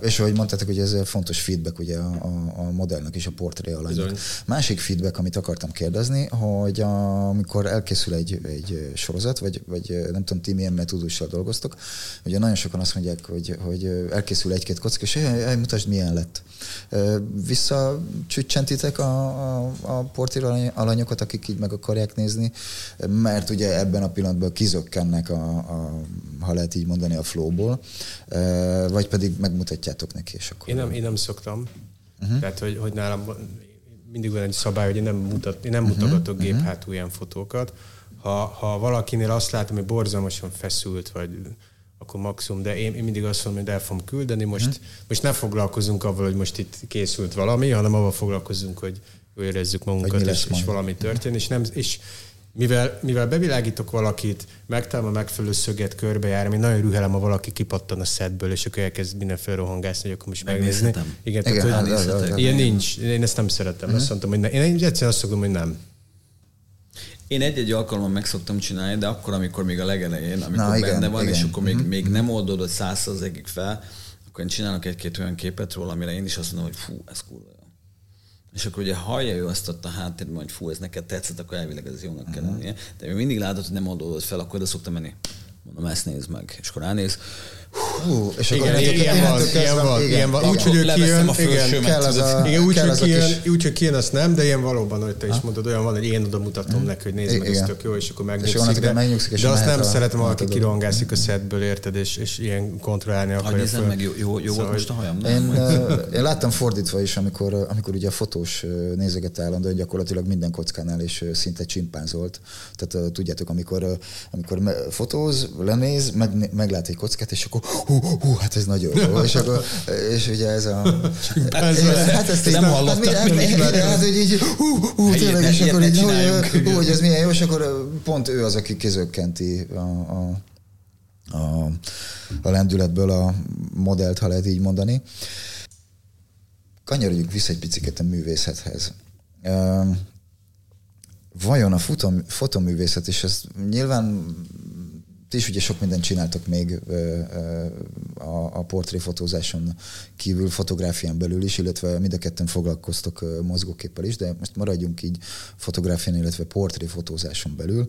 és ahogy mondtátok, hogy ez fontos feedback ugye a modellnek és a portré alanynak. Másik feedback, amit akartam kérdezni, hogy amikor elkészül egy sorozat, vagy nem tudom, ti milyen metódussal dolgoztok, ugye nagyon sokan azt mondják, hogy elkészül egy-két kocka, és mutasd, milyen lett. Visszacsüccsentitek a portré alanyokat, akik így meg akarják nézni, mert ugye ebben a pillanatban kizökkennek ha lehet így mondani, a flowból, vagy pedig megmutatjátok neki, és akkor... Én nem szoktam. Uh-huh. Tehát, hogy nálam mindig van egy szabály, hogy én nem mutogatok géphátulján fotókat. Ha valakinél azt látom, hogy borzalmasan feszült, vagy akkor maximum, de én mindig azt mondom, hogy el fogom küldeni. Most nem foglalkozunk avval, hogy most itt készült valami, hanem avval foglalkozunk, hogy érezzük magunkat, és valami történik. És mivel bevilágítok valakit, megtalálom a megfelelő szöget, körbejárni, én nagyon rühelem, ha valaki kipattan a szetből, és akkor elkezd mindenfél rohangászni, hogy akkor most megnézni. Igen, tehát ilyen nincs. Én ezt nem szeretem. Azt mondtam, hogy én egyszerűen azt szoktam, hogy nem. Én egy-egy alkalommal meg szoktam csinálni, de akkor, amikor még a legelején, amikor benne van, és akkor még nem oldódott 100%-ig fel, akkor én csinálok egy-két olyan képet róla, amire én is azt mondom, hogy fú, ez kurva. És akkor ugye hallja ő azt ott a háttérben, hogy fú, ez neked tetszett, akkor elvileg ez jónak kell lennie. De én mindig látod, hogy nem adódott fel, akkor de szoktam menni. Mondom, ezt nézd meg. És akkor ránéz. Hú, és igen, akkor ilyen van. Úgy, hogy ő kijön, azt nem, de ilyen valóban, hogy te is mondod, olyan van, hogy én oda mutatom neki, hogy nézd meg, ez tök jó, és akkor megnyugszik. De azt nem szeretem, valaki kirongászik a szetből, érted, és ilyen kontrollálni akarja. Hogy nézem meg, jó volt most a hajam. Én láttam fordítva is, amikor ugye a fotós nézeget állandóan gyakorlatilag minden kockánál, és szinte csimpánzolt. Tehát tudjátok, amikor fotóz, lenéz, meglát egy kockát, és akkor hú, hát ez nagyon jó. És ugye ez a... Hát ezt nem hallottam. Hát, hogy így hú, tényleg, és akkor így hogy ez milyen jó, és akkor pont ő az, aki kizökkenti a lendületből a modellt, ha lehet így mondani. Kanyarodjunk vissza egy picit a művészethez. Vajon a fotoművészet, és ezt nyilván ti is ugye sok mindent csináltok még a portréfotózáson kívül, fotográfián belül is, illetve mind a ketten foglalkoztok mozgóképpel is, de most maradjunk így fotográfián, illetve portréfotózáson belül.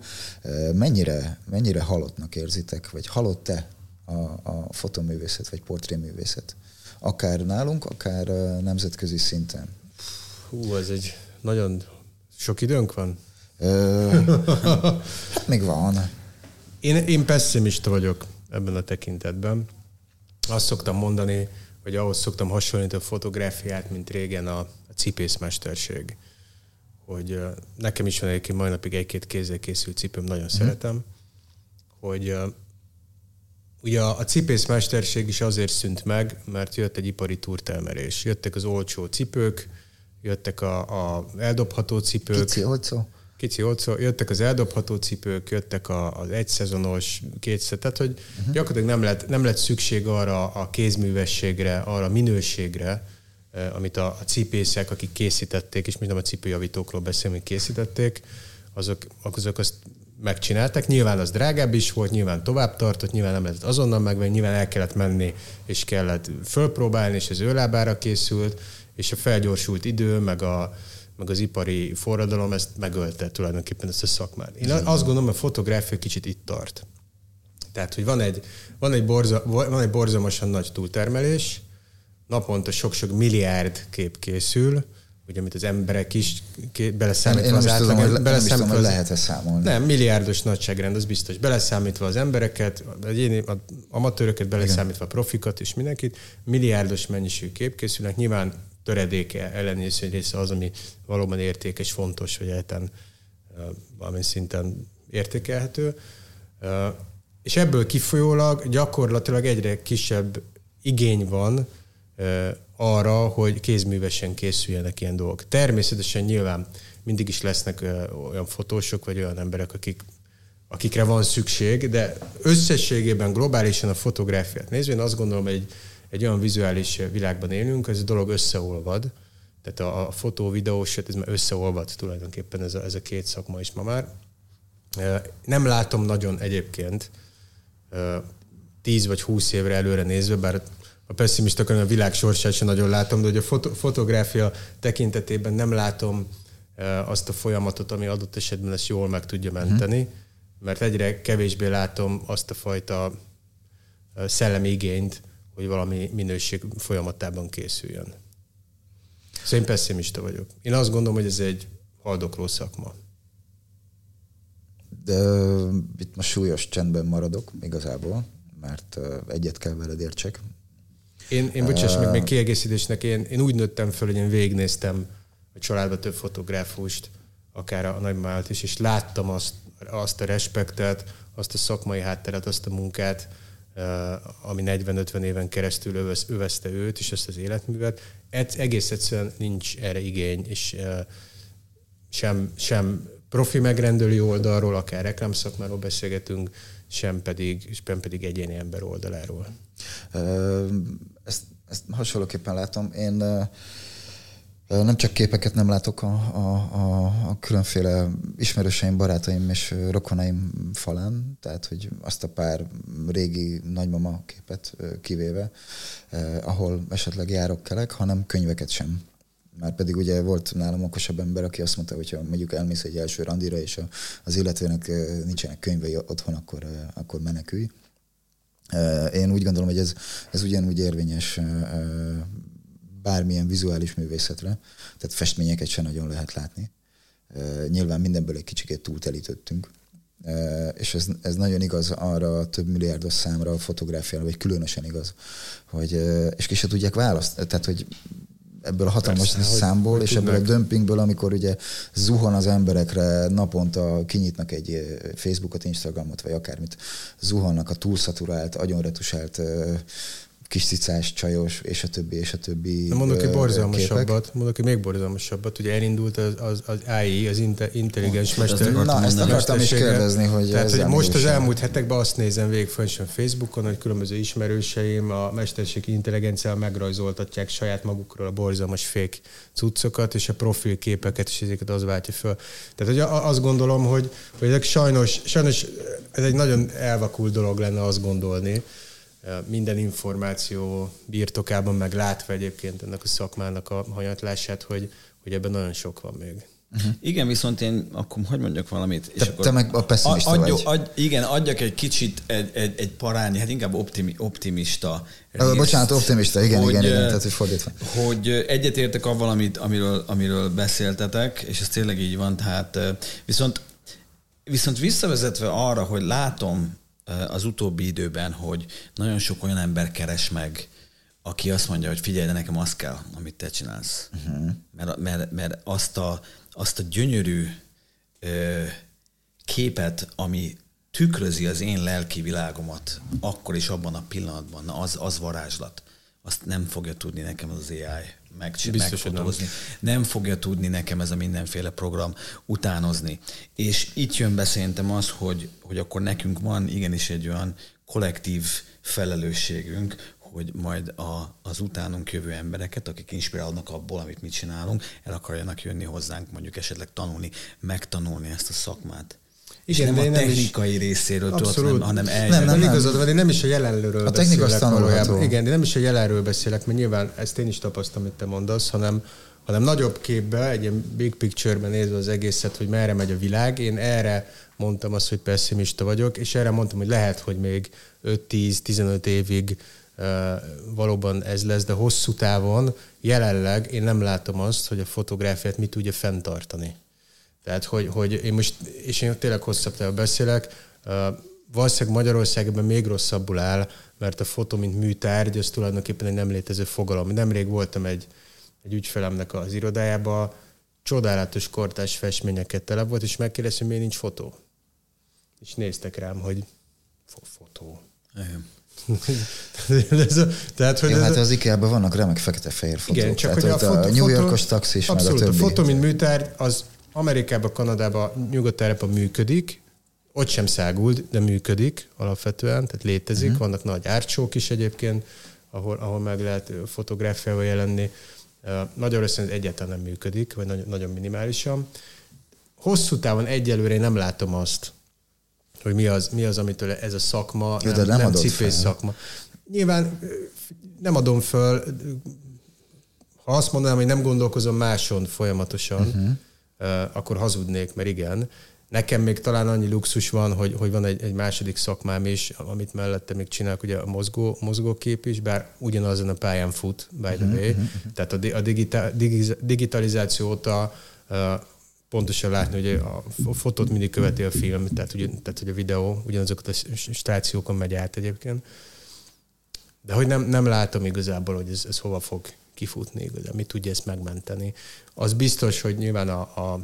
Mennyire halottnak érzitek, vagy halott-e a fotoművészet, vagy portréművészet? Akár nálunk, akár nemzetközi szinten. Hú, ez egy nagyon... Sok időnk van? Hát még van. Én pessimista vagyok ebben a tekintetben. Azt szoktam mondani, hogy ahhoz szoktam hasonlítani a fotográfiát, mint régen a cipészmesterség. Hogy nekem is van egyébként mai napig egy-két kézzel készült cipőm, nagyon szeretem, hogy ugye a cipészmesterség is azért szűnt meg, mert jött egy ipari túrtelmerés. Jöttek az olcsó cipők, jöttek a eldobható cipők. Kicsi olcsó. Jöttek az eldobható cipők, jöttek az egyszezonos, kétszer. Tehát, hogy gyakorlatilag nem lett szükség arra a kézművességre, arra a minőségre, amit a cipészek, akik készítették, és most nem a cipőjavítókról beszélünk, készítették, azok azt megcsinálták. Nyilván az drágább is volt, nyilván tovább tartott, nyilván nem lehetett azonnal megvenni, nyilván el kellett menni, és kellett fölpróbálni, és az ő lábára készült, és a felgyorsult idő, meg az ipari forradalom, ezt megölte tulajdonképpen ezt a szakmát. Én azt gondolom, hogy a fotográfia kicsit itt tart. Tehát, hogy van egy borzalmasan nagy túltermelés, naponta sok-sok milliárd kép készül, ugye, amit az emberek is beleszámítva az átlag... Nem lehet-e számolni. Nem, milliárdos nagyságrend, az biztos. Beleszámítva az embereket, az amatőröket, beleszámítva a profikat és mindenkit, milliárdos mennyiségű kép készülnek, nyilván töredéke ellenőrző része az, ami valóban értékes, fontos, hogy egyáltalán valamilyen szinten értékelhető. És ebből kifolyólag gyakorlatilag egyre kisebb igény van arra, hogy kézművesen készüljenek ilyen dolgok. Természetesen nyilván mindig is lesznek olyan fotósok, vagy olyan emberek, akikre van szükség, de összességében globálisan a fotográfiát nézve, én azt gondolom, hogy egy olyan vizuális világban élünk, ez a dolog összeolvad, tehát a fotó, videó, sőt, ez már összeolvad tulajdonképpen ez a két szakma is ma már. Nem látom nagyon egyébként 10 vagy 20 évre előre nézve, bár a pesszimistakon a világ sorsát sem nagyon látom, de hogy a fotográfia tekintetében nem látom azt a folyamatot, ami adott esetben ezt jól meg tudja menteni, mert egyre kevésbé látom azt a fajta szellemi igényt, hogy valami minőség folyamatában készüljön. Szóval én pessimista vagyok. Én azt gondolom, hogy ez egy haldokló szakma. De itt most súlyos csendben maradok igazából, mert egyet kell veled értsek. Én bocsáss meg még kiegészítésnek, én úgy nőttem föl, hogy én végignéztem a családban több fotográfust, akár a nagymamát is, és láttam azt a respektet, azt a szakmai hátteret, azt a munkát, ami 40-50 éven keresztül övezte őt, és ezt az életművet. Egész egyszerűen nincs erre igény, és sem profi megrendelő oldalról, akár reklámszakmáról beszélgetünk, sem pedig egyéni ember oldaláról. Ezt hasonlóképpen látom. Én nem csak képeket nem látok a különféle ismerőseim, barátaim és rokonaim falán, tehát hogy azt a pár régi nagymama képet kivéve, ahol esetleg járok, kelek, hanem könyveket sem. Már pedig ugye volt nálam okosabb ember, aki azt mondta, hogy ha mondjuk elmész egy első randira, és az illetőnek nincsenek könyvei otthon, akkor menekülj. Én úgy gondolom, hogy ez ugyanúgy érvényes bármilyen vizuális művészetre, tehát festményeket sem nagyon lehet látni. Nyilván mindenből egy kicsikét túltelítettünk. És ez nagyon igaz arra a több milliárdos számra a fotográfiára, vagy különösen igaz, hogy, és ki se tudják választani. Tehát, hogy ebből a hatalmas számból, és ebből a dömpingből, amikor ugye zuhan az emberekre, naponta kinyitnak egy Facebookot, Instagramot, vagy akármit, zuhannak a túlszaturált, agyonretusált kis cicás, csajos, és a többi mondok egy borzalmasabbat, mondok egy még borzalmasabbat, ugye elindult az AI, az intelligens mesterséges. Na, ezt akartam is kérdezni, hogy tehát, hogy most az elmúlt hetekben azt nézem végig fönnsön Facebookon, hogy különböző ismerőseim a mesterségi intelligenciával megrajzoltatják saját magukról a borzalmas fék cuccokat, és a profilképeket, és ezeket az váltja föl. Tehát, hogy azt gondolom, hogy ezek sajnos ez egy nagyon elvakult dolog lenne azt gondolni, minden információ birtokában, meg látva egyébként ennek a szakmának a hanyatlását, hogy ebben nagyon sok van még. Uh-huh. Igen, viszont én akkor hogy mondjak valamit? És te, akkor te meg a pessimista vagy. Igen, adjak egy kicsit egy parányi, hát inkább optimista. Bocsánat, optimista, igen, tehát hogy fordítva. Hogy egyetértek avval, amiről beszéltetek, és ez tényleg így van, tehát viszont visszavezetve arra, hogy látom az utóbbi időben, hogy nagyon sok olyan ember keres meg, aki azt mondja, hogy figyelj, de nekem azt kell, amit te csinálsz. Uh-huh. Mert azt a gyönyörű képet, ami tükrözi az én lelki világomat, akkor is abban a pillanatban, na az varázslat, azt nem fogja tudni nekem az AI megfotózni. Nem fogja tudni nekem ez a mindenféle program utánozni. És itt jön be szerintem az, hogy akkor nekünk van igenis egy olyan kollektív felelősségünk, hogy majd az utánunk jövő embereket, akik inspirálnak abból, amit mi csinálunk, el akarjanak jönni hozzánk, mondjuk esetleg megtanulni ezt a szakmát. Igen, és nem a technikai részéről tudod, hanem eljöttem. Nem igazad van, én nem is a jelenről a beszélek valójában. Igen, én nem is a jelenről beszélek, mert nyilván ezt én is tapasztalom, amit te mondasz, hanem nagyobb képbe, egy ilyen big picture-ben nézve az egészet, hogy merre megy a világ, én erre mondtam azt, hogy pessimista vagyok, és erre mondtam, hogy lehet, hogy még 5-10-15 évig valóban ez lesz, de hosszú távon jelenleg én nem látom azt, hogy a fotográfiát mit tudja fenntartani. Tehát, hogy én most, és én tényleg hosszabb távon beszélek, valószínűleg Magyarországban még rosszabbul áll, mert a fotó, mint műtárgy, az tulajdonképpen egy nem létező fogalom. Nemrég voltam egy ügyfelemnek az irodájában, csodálatos kortárs festményeket tele volt, és megkérdeztem, miért nincs fotó. És néztek rám, hogy fotó. Tehát, hogy hát az IKEA-ban vannak remek fekete-fehér fotók. Igen, csak tehát, hogy a New Yorkos taxis, abszolút, meg a többi. A fotó, mint műtárgy, az Amerikában, Kanadában, Nyugat-Európában működik, ott sem száguld, de működik alapvetően, tehát létezik, vannak nagy ártsók is egyébként, ahol meg lehet fotográfiával jelenni. Magyarországon egyáltalán nem működik, vagy nagyon minimálisan. Hosszú távon egyelőre én nem látom azt, hogy mi az amitől ez a szakma, ja, nem cipés szakma. Nyilván nem adom föl, ha azt mondanám, hogy nem gondolkozom máson folyamatosan, akkor hazudnék, mert igen. Nekem még talán annyi luxus van, hogy van egy második szakmám is, amit mellette még csinálok, ugye a mozgókép is, bár ugyanazon a pályán fut, by the way. Tehát a digitalizáció óta pontosan látni, hogy a fotót mindig követi a film, tehát hogy a videó ugyanazokat a stációkon megy át egyébként. De hogy nem látom igazából, hogy ez hova fog kifutni igazából, mi tudja ezt megmenteni. Az biztos, hogy nyilván a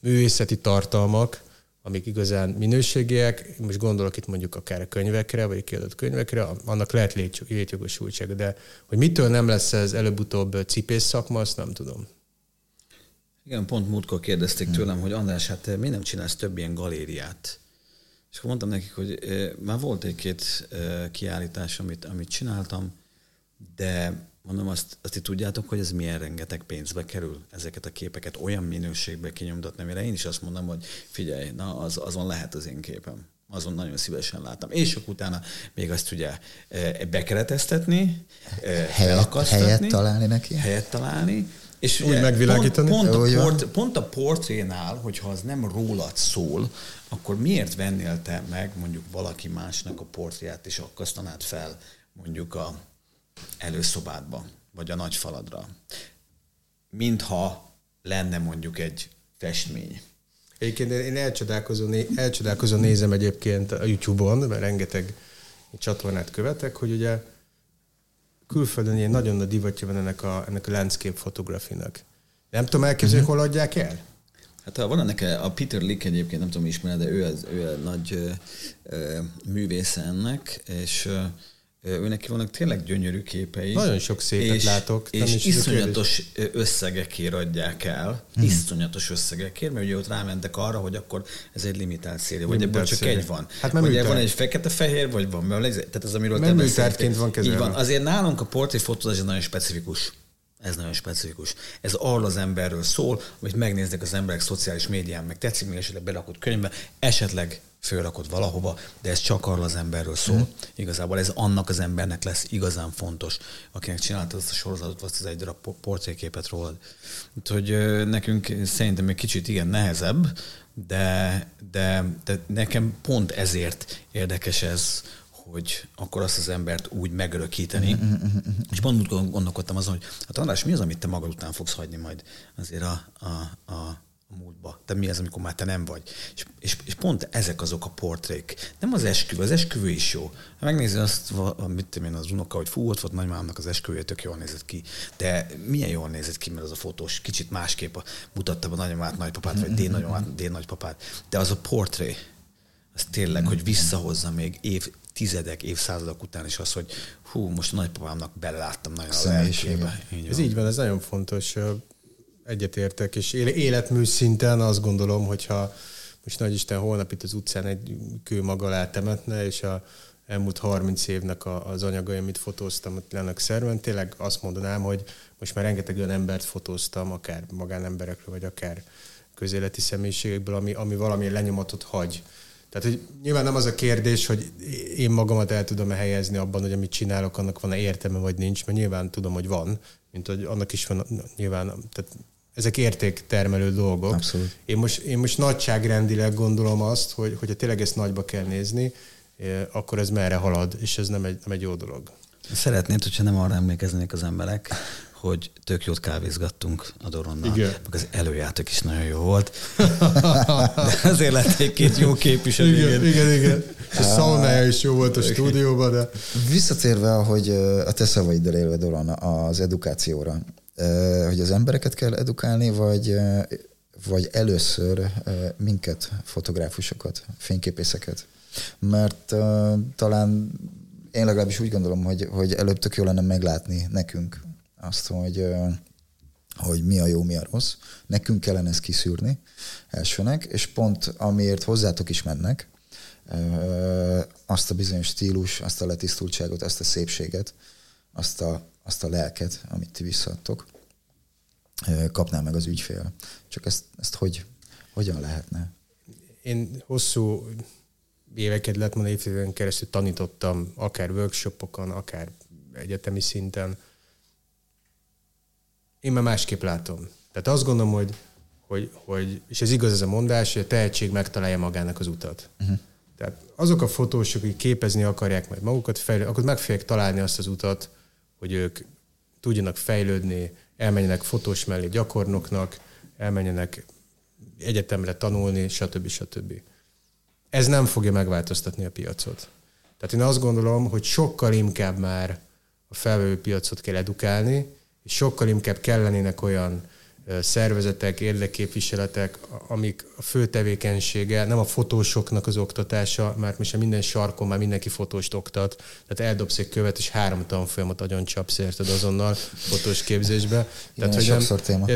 művészeti tartalmak, amik igazán minőségiek, most gondolok itt mondjuk akár a könyvekre, vagy kiadott könyvekre, annak lehet létjogosultsága, de hogy mitől nem lesz ez előbb-utóbb cipész szakma, azt nem tudom. Igen, pont múltkor kérdezték tőlem, hogy András, hát miért nem csinálsz több ilyen galériát? És akkor mondtam nekik, hogy már volt egy-két kiállítás, amit csináltam, de mondom, azt tudjátok, hogy ez milyen rengeteg pénzbe kerül ezeket a képeket olyan minőségbe kinyomtatni, amire én is azt mondom, hogy figyelj, na azon lehet az én képem. Azon nagyon szívesen láttam. És akkor utána még azt ugye bekereteztetni, felakasztatni. Helyet találni neki. És úgy megvilágítani. Pont a portrénál, hogyha az nem rólad szól, akkor miért vennél te meg mondjuk valaki másnak a portréját és akasztanád fel mondjuk a előszobádba, vagy a nagy faladra. Mintha lenne mondjuk egy festmény. Egyébként én elcsodálkozó nézem egyébként a YouTube-on, mert rengeteg csatornát követek, hogy ugye külföldön ilyen nagyon nagy divatja van ennek a landscape fotografinak. Nem tudom elképzelni, hol adják el? Hát van ennek a Peter Lick egyébként, nem tudom ismered, de ő a nagy művész ennek, és Őneki vannak tényleg gyönyörű képei. Nagyon sok szépet látok. És iszonyatos összegekért adják el. Hmm. Iszonyatos összegekért, mert ugye ott rámentek arra, hogy akkor ez egy limitált széria, vagy ebből csak egy van. Hát ugye van egy fekete-fehér, vagy van. Tehát ez, amiről te beszéltél. Így van. Azért nálunk a portréfotózás nagyon specifikus. Ez nagyon specifikus. Ez arról az emberről szól, amit megnéznek az emberek szociális médián, meg tetszik, még esetleg berakott könyvbe, esetleg fölrakod valahova, de ez csak arról az emberről szól. Hmm. Igazából ez annak az embernek lesz igazán fontos, akinek csinálta azt a sorozatot, azt az egy darab portréképet rólad. Úgyhogy nekünk szerintem egy kicsit igen nehezebb, de nekem pont ezért érdekes ez, hogy akkor azt az embert úgy megörökíteni. És pont úgy gondolkodtam azon, hogy hát András, mi az, amit te magad után fogsz hagyni majd azért a múltba? Te mi az, amikor már te nem vagy? És pont ezek azok a portrék. Nem az esküvő, az esküvő is jó. Ha megnézi azt, mit tudom én, az unoka, hogy fú, ott volt nagymámnak az esküvője, tök jól nézett ki. De milyen jól nézett ki, mert az a fotós kicsit másképp mutatta a nagymamát, nagypapát, vagy dénagypapát. De az a portré, az tényleg, hogy visszahozza még évtizedek, évszázadok után is az, hogy hú, most a nagypapámnak beleláttam nagyon a lelkébe. Ez így van, ez nagyon fontos. Egyetértek, és életmű szinten azt gondolom, hogyha most nagyisten holnap itt az utcán egy kő maga alá temetne, és a elmúlt 30 évnek az anyagai, amit fotóztam ott lennek szerven, tényleg azt mondanám, hogy most már rengeteg olyan embert fotóztam, akár magánemberekről, vagy akár közéleti személyiségekből, ami valamilyen lenyomatot hagy. Tehát, hogy nyilván nem az a kérdés, hogy én magamat el tudom-e helyezni abban, hogy amit csinálok, annak van-e értelme, vagy nincs, mert nyilván tudom, hogy van, mint hogy annak is van nyilván, tehát ezek értéktermelő dolgok. Abszolút. Én most nagyságrendileg gondolom azt, hogy ha tényleg ezt nagyba kell nézni, akkor ez merre halad, és ez nem egy jó dolog. Szeretnéd, hogyha nem arra emlékeznék az emberek, hogy tök jót kávézgattunk a Doronnal. Igen. Meg az előjáték is nagyon jó volt. De azért lett egy-két jó kép is. Igen. A szaunája is jó volt a stúdióban. De... Visszatérve, hogy a te szavaiddal élve, Doron, az edukációra, hogy az embereket kell edukálni, vagy először minket, fotográfusokat, fényképészeket. Mert talán én legalábbis úgy gondolom, hogy előbb tök jó lenne meglátni nekünk azt, hogy mi a jó, mi a rossz. Nekünk kellene ezt kiszűrni elsőnek, és pont amiért hozzátok is mennek, azt a bizonyos stílus, azt a letisztultságot, azt a szépséget, azt a lelket, amit ti visszaadtok, kapná meg az ügyfél. Csak ezt hogyan lehetne? Én hosszú éveket, lehet mondani, évtizeden keresztül tanítottam, akár workshopokon, akár egyetemi szinten. Én már másképp látom. Tehát azt gondolom, hogy és ez igaz ez a mondás, hogy a tehetség megtalálja magának az utat. Uh-huh. Tehát azok a fotósok, akik képezni akarják majd magukat, akkor meg fogják találni azt az utat, hogy ők tudjanak fejlődni, elmenjenek fotós mellé gyakornoknak, elmenjenek egyetemre tanulni, stb. Ez nem fogja megváltoztatni a piacot. Tehát én azt gondolom, hogy sokkal inkább már a felvevő piacot kell edukálni, és sokkal inkább kellenének olyan szervezetek, érdekképviseletek, amik a fő tevékenysége nem a fotósoknak az oktatása, mert most minden sarkon már mindenki fotóst oktat, tehát eldobsz egy követ, és 3 tanfolyamot agyon csapsz, érted, azonnal fotós képzésbe. Tehát,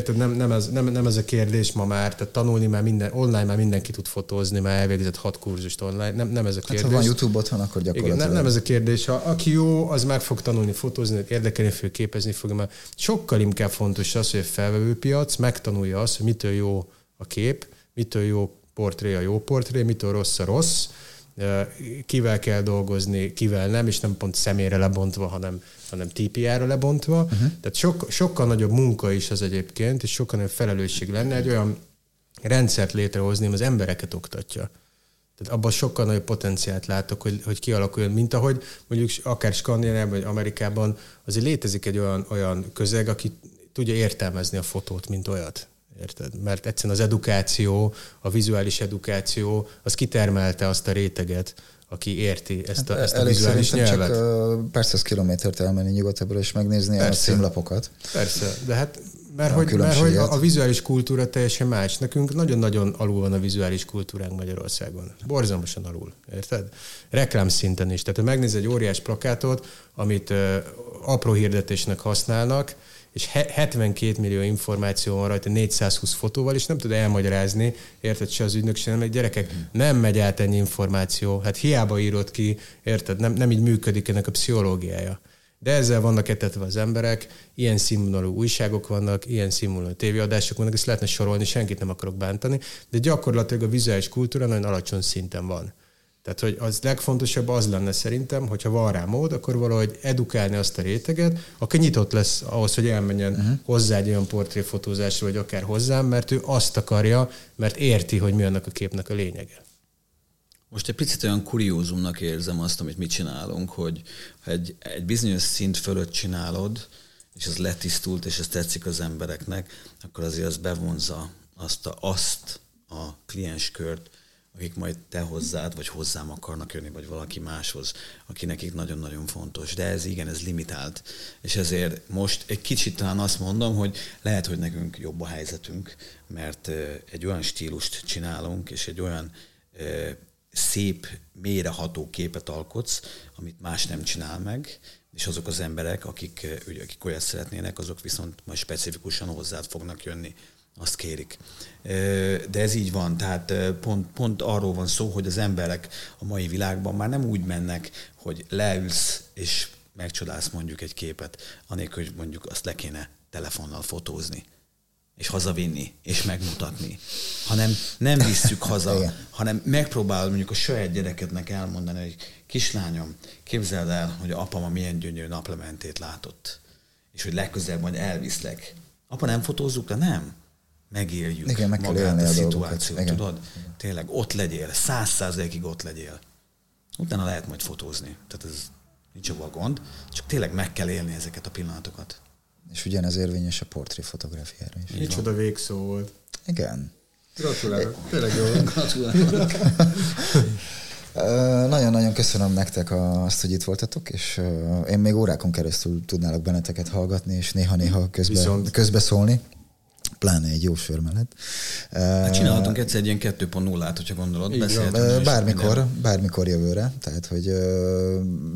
hogy nem ez a kérdés ma már, tehát tanulni már minden, online már mindenki tud fotózni, már elvégzett 6 kurzust online, nem ez a kérdés. Hát, ha van YouTube otthon, akkor gyakorlatilag. Igen, nem ez a kérdés. Ha aki jó, az meg fog tanulni fotózni, érdekelni fog, képezni fog, mert sokkal inkább fontos az, hogy a felvevő piac megtanulja azt, hogy mitől jó a kép, mitől jó portré a jó portré, mitől rossz a rossz, kivel kell dolgozni, kivel nem, és nem pont személyre lebontva, hanem TPR-ra lebontva. Uh-huh. Tehát sokkal nagyobb munka is az egyébként, és sokkal nagyobb felelősség lenne egy olyan rendszert létrehozni, ami az embereket oktatja. Tehát abban sokkal nagyobb potenciált látok, hogy kialakuljon, mint ahogy mondjuk akár Skandinávában vagy Amerikában azért létezik egy olyan közeg, aki tudja értelmezni a fotót, mint olyat. Érted? Mert egyszerűen az edukáció, a vizuális edukáció, az kitermelte azt a réteget, aki érti ezt a vizuális nyelvet. Csak persze 100 kilométert elmenni nyugodtabbra és megnézni persze. A címlapokat. Persze, de hát Mert hogy a vizuális kultúra teljesen más. Nekünk nagyon-nagyon alul van a vizuális kultúránk Magyarországon. Borzalmasan alul, érted? Reklám szinten is. Tehát ha megnéz egy óriás plakátot, amit apró hirdetésnek használnak, és 72 millió információ van rajta 420 fotóval, és nem tud elmagyarázni, érted, se az ügynök, se nem, gyerekek, nem megy át ennyi információ. Hát hiába írod ki, érted, nem így működik ennek a pszichológiája. De ezzel vannak etetve az emberek, ilyen színvonalú újságok vannak, ilyen színvonalú tévéadások vannak, ezt lehetne sorolni, senkit nem akarok bántani, de gyakorlatilag a vizuális kultúra nagyon alacsony szinten van. Tehát, hogy az legfontosabb az lenne szerintem, hogyha van rá mód, akkor valahogy edukálni azt a réteget, aki nyitott lesz ahhoz, hogy elmenjen hozzá egy olyan portréfotózásra, vagy akár hozzám, mert ő azt akarja, mert érti, hogy mi annak a képnek a lényege. Most egy picit olyan kuriózumnak érzem azt, amit mi csinálunk, hogy ha egy bizonyos szint fölött csinálod, és ez letisztult, és ez tetszik az embereknek, akkor azért az bevonza azt a klienskört, akik majd te hozzád, vagy hozzám akarnak jönni, vagy valaki máshoz, aki nekik nagyon-nagyon fontos. De ez limitált. És ezért most egy kicsit talán azt mondom, hogy lehet, hogy nekünk jobb a helyzetünk, mert egy olyan stílust csinálunk, és egy olyan szép, mélyreható képet alkotsz, amit más nem csinál meg, és azok az emberek, akik olyat szeretnének, azok viszont majd specifikusan hozzád fognak jönni. Azt kérik. De ez így van, tehát pont arról van szó, hogy az emberek a mai világban már nem úgy mennek, hogy leülsz és megcsodálsz mondjuk egy képet, anélkül, hogy mondjuk azt le kéne telefonnal fotózni, és hazavinni, és megmutatni. Hanem nem visszük haza, hanem megpróbálod mondjuk a saját gyerekednek elmondani, hogy kislányom, képzeld el, hogy apama milyen gyönyörű naplementét látott, és hogy legközelebb majd elviszlek. Apa, nem fotózzuk le? Nem. Megéljük magát a szituációt, tudod? Igen. Tényleg, ott legyél, 100%-ig ott legyél. Utána lehet majd fotózni. Tehát ez nincs abban gond, csak tényleg meg kell élni ezeket a pillanatokat. És ugyanez érvényes a portréfotográfiára is. Micsoda végszó volt. Igen. Gratulálok. Tényleg jól. Gratulálok. Nagyon-nagyon köszönöm nektek azt, hogy itt voltatok, és én még órákon keresztül tudnálok benneteket hallgatni, és néha-néha közbeszólni. Pláne egy jó sör mellett. Hát csinálhatunk egyszer egy ilyen 2.0-át, hogyha gondolod. Bármikor jövőre. Tehát, hogy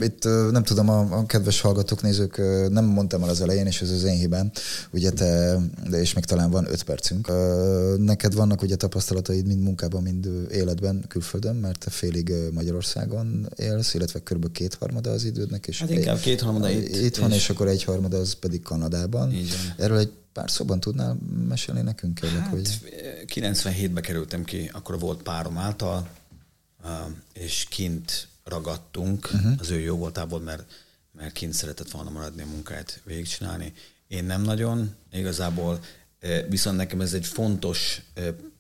itt nem tudom, a kedves hallgatók, nézők, nem mondtam el az elején, és ez az én hibám. Ugye te, de és még talán van 5 percünk. Neked vannak ugye tapasztalataid mind munkában, mind életben, külföldön, mert te félig Magyarországon élsz, illetve kb. 2/3 az idődnek. És hát inkább 2/3 itt van, és akkor 1/3 az pedig Kanadában. Erről egy pár szóban tudnál mesélni nekünk? Hát, hogy... 97-ben kerültem ki, akkor volt párom által, és kint ragadtunk. Az ő jó voltából, mert kint szeretett volna maradni a munkáját végigcsinálni. Én nem nagyon, igazából, viszont nekem ez egy fontos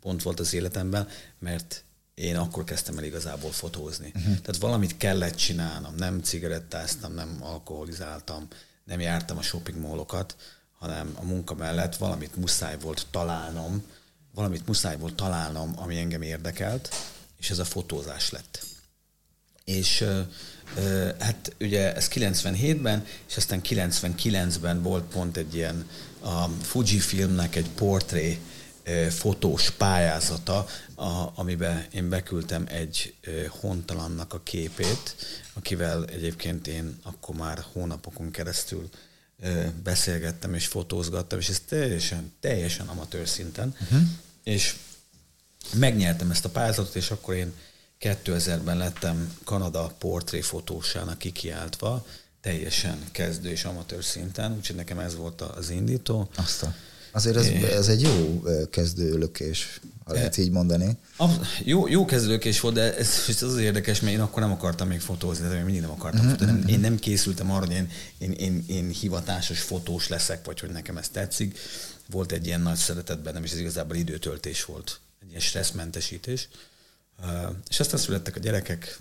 pont volt az életemben, mert én akkor kezdtem el igazából fotózni. Tehát valamit kellett csinálnom, nem cigarettáztam, nem alkoholizáltam, nem jártam a shopping mallokat, hanem a munka mellett valamit muszáj volt találnom, ami engem érdekelt, és ez a fotózás lett. És hát ugye ez 97-ben, és aztán 99-ben volt pont egy ilyen a Fujifilmnek egy portré fotós pályázata, amiben én beküldtem egy hontalannak a képét, akivel egyébként én akkor már hónapokon keresztül beszélgettem és fotózgattam, és ez teljesen amatőr szinten. És megnyertem ezt a pályázatot, és akkor én 2000-ben lettem Kanada portréfotósának kikiáltva, teljesen kezdő és amatőr szinten, úgyhogy nekem ez volt az indító. Azért ez egy jó kezdőlökés, ha lehet így mondani. Jó kezdőlökés volt, de ez az érdekes, mert én akkor nem akartam még fotózni, de én mindig nem akartam fotózni. Én nem készültem arra, hogy én hivatásos fotós leszek, vagy hogy nekem ez tetszik. Volt egy ilyen nagy szeretet bennem, és ez igazából időtöltés volt. Egy ilyen stresszmentesítés. És aztán születtek a gyerekek,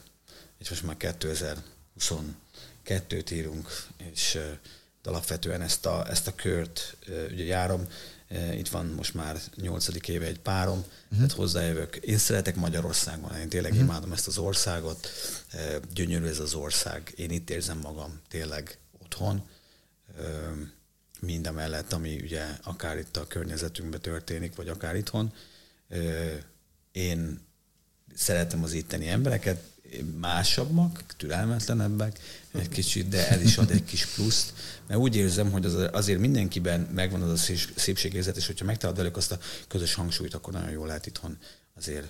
és most már 2022-t írunk, és... alapvetően ezt a kört ugye járom, itt van most már 8. éve egy párom, tehát hozzájövök. Én szeretek Magyarországon, én tényleg imádom ezt az országot, gyönyörű ez az ország, én itt érzem magam tényleg otthon, mindemellett, ami ugye akár itt a környezetünkben történik, vagy akár itthon. Én szeretem az itteni embereket, másabbak, türelmetlenebbek egy kicsit, de el is ad egy kis pluszt, mert úgy érzem, hogy azért mindenkiben megvan az a szépségérzet, és hogyha megtalálod velük azt a közös hangsúlyt, akkor nagyon jól lehet itthon azért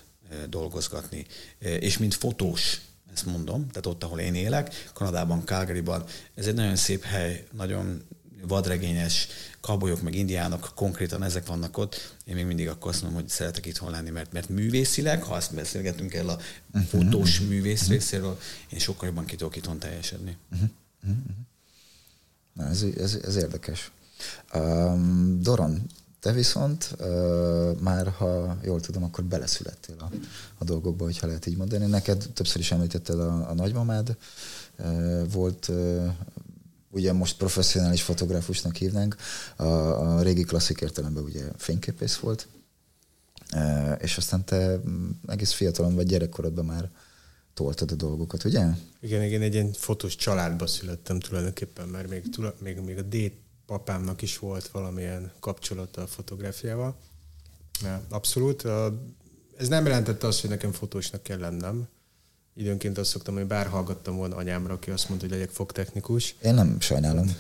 dolgozgatni. És mint fotós, ezt mondom, tehát ott, ahol én élek, Kanadában, Calgaryban, ez egy nagyon szép hely, nagyon vadregényes, kabolyok meg indiánok, konkrétan ezek vannak ott. Én még mindig akkor azt mondom, hogy szeretek itthon lenni, mert művészileg, ha azt beszélgetünk el a fotós művész részéről, én sokkal jobban ki tudok itthon teljesedni. Na, ez érdekes. Doron, te viszont már, ha jól tudom, akkor beleszülettél a dolgokba, hogyha lehet így mondani. Neked többször is említetted a nagymamád, volt... Ugye most professzionális fotográfusnak hívnánk, a régi klasszik értelemben ugye fényképész volt, és aztán te egész fiatalon vagy gyerekkorodban már toltad a dolgokat, ugye? Igen, én egy ilyen fotós családba születtem tulajdonképpen, mert még a dédpapámnak is volt valamilyen kapcsolata a fotográfiával. Abszolút. Ez nem jelentette azt, hogy nekem fotósnak kell lennem. Időnként azt szoktam, hogy bár hallgattam volna anyámra, aki azt mondta, hogy legyek fogtechnikus. Én nem sajnálom.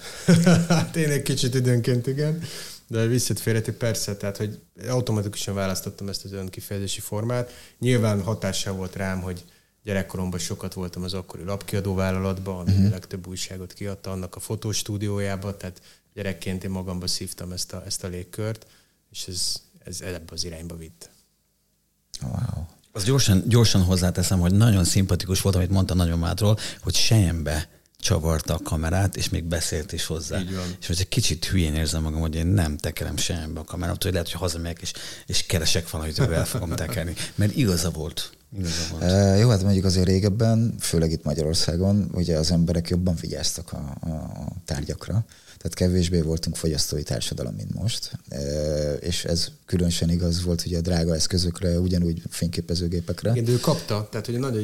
Hát én egy kicsit időnként, igen. De visszat félreti, persze, tehát hogy automatikusan választottam ezt az önkifejezési formát. Nyilván hatással volt rám, hogy gyerekkoromban sokat voltam az akkori lapkiadóvállalatban, ami a legtöbb újságot kiadta, annak a fotostúdiójába, tehát gyerekként én magamba szívtam ezt a légkört, és ez ebbe az irányba vitt. Wow. Azt gyorsan hozzáteszem, hogy nagyon szimpatikus volt, amit mondta nagyomádról, hogy sejembe csavarta a kamerát, és még beszélt is hozzá. És most egy kicsit hülyén érzem magam, hogy én nem tekerem sejembe a kamerát, úgyhogy lehet, hogy hazamegyek, és keresek valamit, hogy el fogom tekerni. Mert igaza volt. Jó, hát mondjuk azért régebben, főleg itt Magyarországon, ugye az emberek jobban vigyáztak a tárgyakra. Tehát kevésbé voltunk fogyasztói társadalom, mint most. És ez különösen igaz volt ugye a drága eszközökre, ugyanúgy fényképezőgépekre. Igen, de ő kapta, tehát ugye nagyon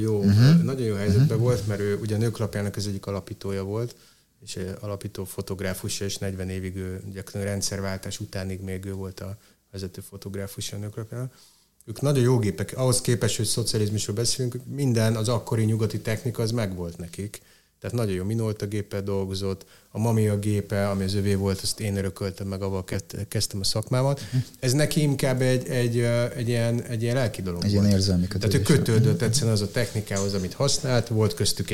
jó helyzetben volt, mert ő ugye a Nők Lapjának az egyik alapítója volt, és alapító fotográfus, és 40 évig ő gyakorlatilag rendszerváltás utánig még ő volt a vezető fotográfus a Nők Lapjának. Ők nagyon jó gépek, ahhoz képest, hogy szocializmusról beszélünk, minden az akkori nyugati technika az megvolt nekik. Tehát nagyon jó Minolta géppel dolgozott, a Mamiya gépe, ami az övé volt, azt én örököltem meg, avval kezdtem a szakmámat. Ez neki inkább egy ilyen lelki dolog volt. Egy ilyen érzelmi kötődés. Tehát ő kötődött egyszerűen az a technikához, amit használt, volt köztük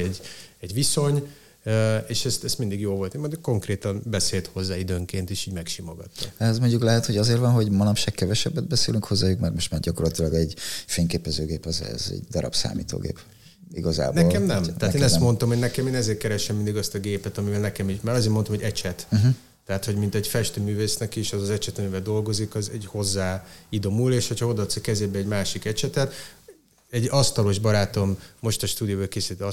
egy viszony, és ezt mindig jó volt. Én majd konkrétan beszélt hozzá időnként, és így megsimogatta. Ez mondjuk lehet, hogy azért van, hogy manapság kevesebbet beszélünk hozzájuk, mert most már gyakorlatilag egy fényképezőgép, ez egy darab számítógép. Igazából. Nekem nem. Tehát én ezt mondtam, hogy nekem én ezért keresem mindig azt a gépet, amivel nekem így, mert azért mondtam, hogy ecset. Tehát, hogy mint egy festőművésznek is, az az ecset, amivel dolgozik, az egy hozzá idomul, és hogyha odaadsz a kezébe egy másik ecsetet, egy asztalos barátom most a stúdióból készít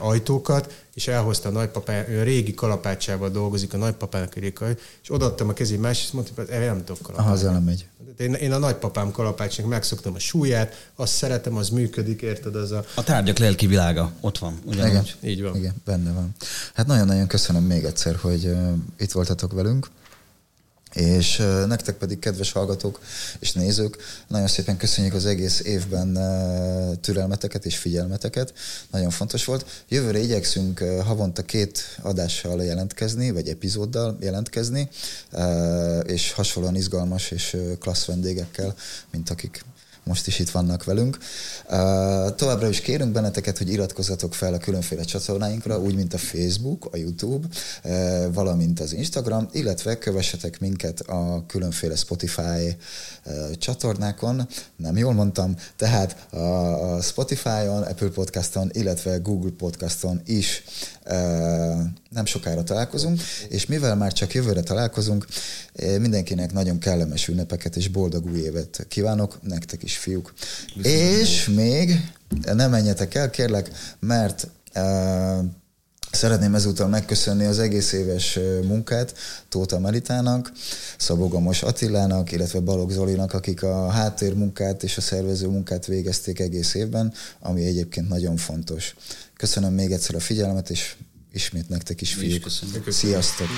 ajtókat, és elhozta a nagypapának, ő a régi kalapácsával dolgozik, a nagypapának egy régi, és odaadtam a kezébe más, és mondtam, hogy nem tudok kalapácsnak. Haza nem megy. Én a nagypapám kalapácsnak megszoktam a súlyát, azt szeretem, az működik, érted? Az a tárgyak lelki világa, ott van. Igen, így van. Igen, benne van. Hát nagyon-nagyon köszönöm még egyszer, hogy itt voltatok velünk. És nektek pedig, kedves hallgatók és nézők, nagyon szépen köszönjük az egész évben türelmeteket és figyelmeteket. Nagyon fontos volt. Jövőre igyekszünk havonta 2 adással jelentkezni, vagy epizóddal jelentkezni, és hasonlóan izgalmas és klassz vendégekkel, mint akik most is itt vannak velünk. Továbbra is kérünk benneteket, hogy iratkozzatok fel a különféle csatornáinkra, úgy, mint a Facebook, a YouTube, valamint az Instagram, illetve kövessetek minket a különféle Spotify csatornákon, nem jól mondtam, tehát a Spotify-on, Apple Podcaston, illetve Google Podcaston is nem sokára találkozunk, és mivel már csak jövőre találkozunk, mindenkinek nagyon kellemes ünnepeket és boldog új évet kívánok, nektek is, fiúk. És még ne menjetek el, kérlek, mert szeretném ezúttal megköszönni az egész éves munkát Tóta Melitának, Szabó Gamos Attilának, illetve Balogh Zolinak, akik a háttérmunkát és a szervező munkát végezték egész évben, ami egyébként nagyon fontos. Köszönöm még egyszer a figyelmet, és ismét nektek is, fiúk. Sziasztok!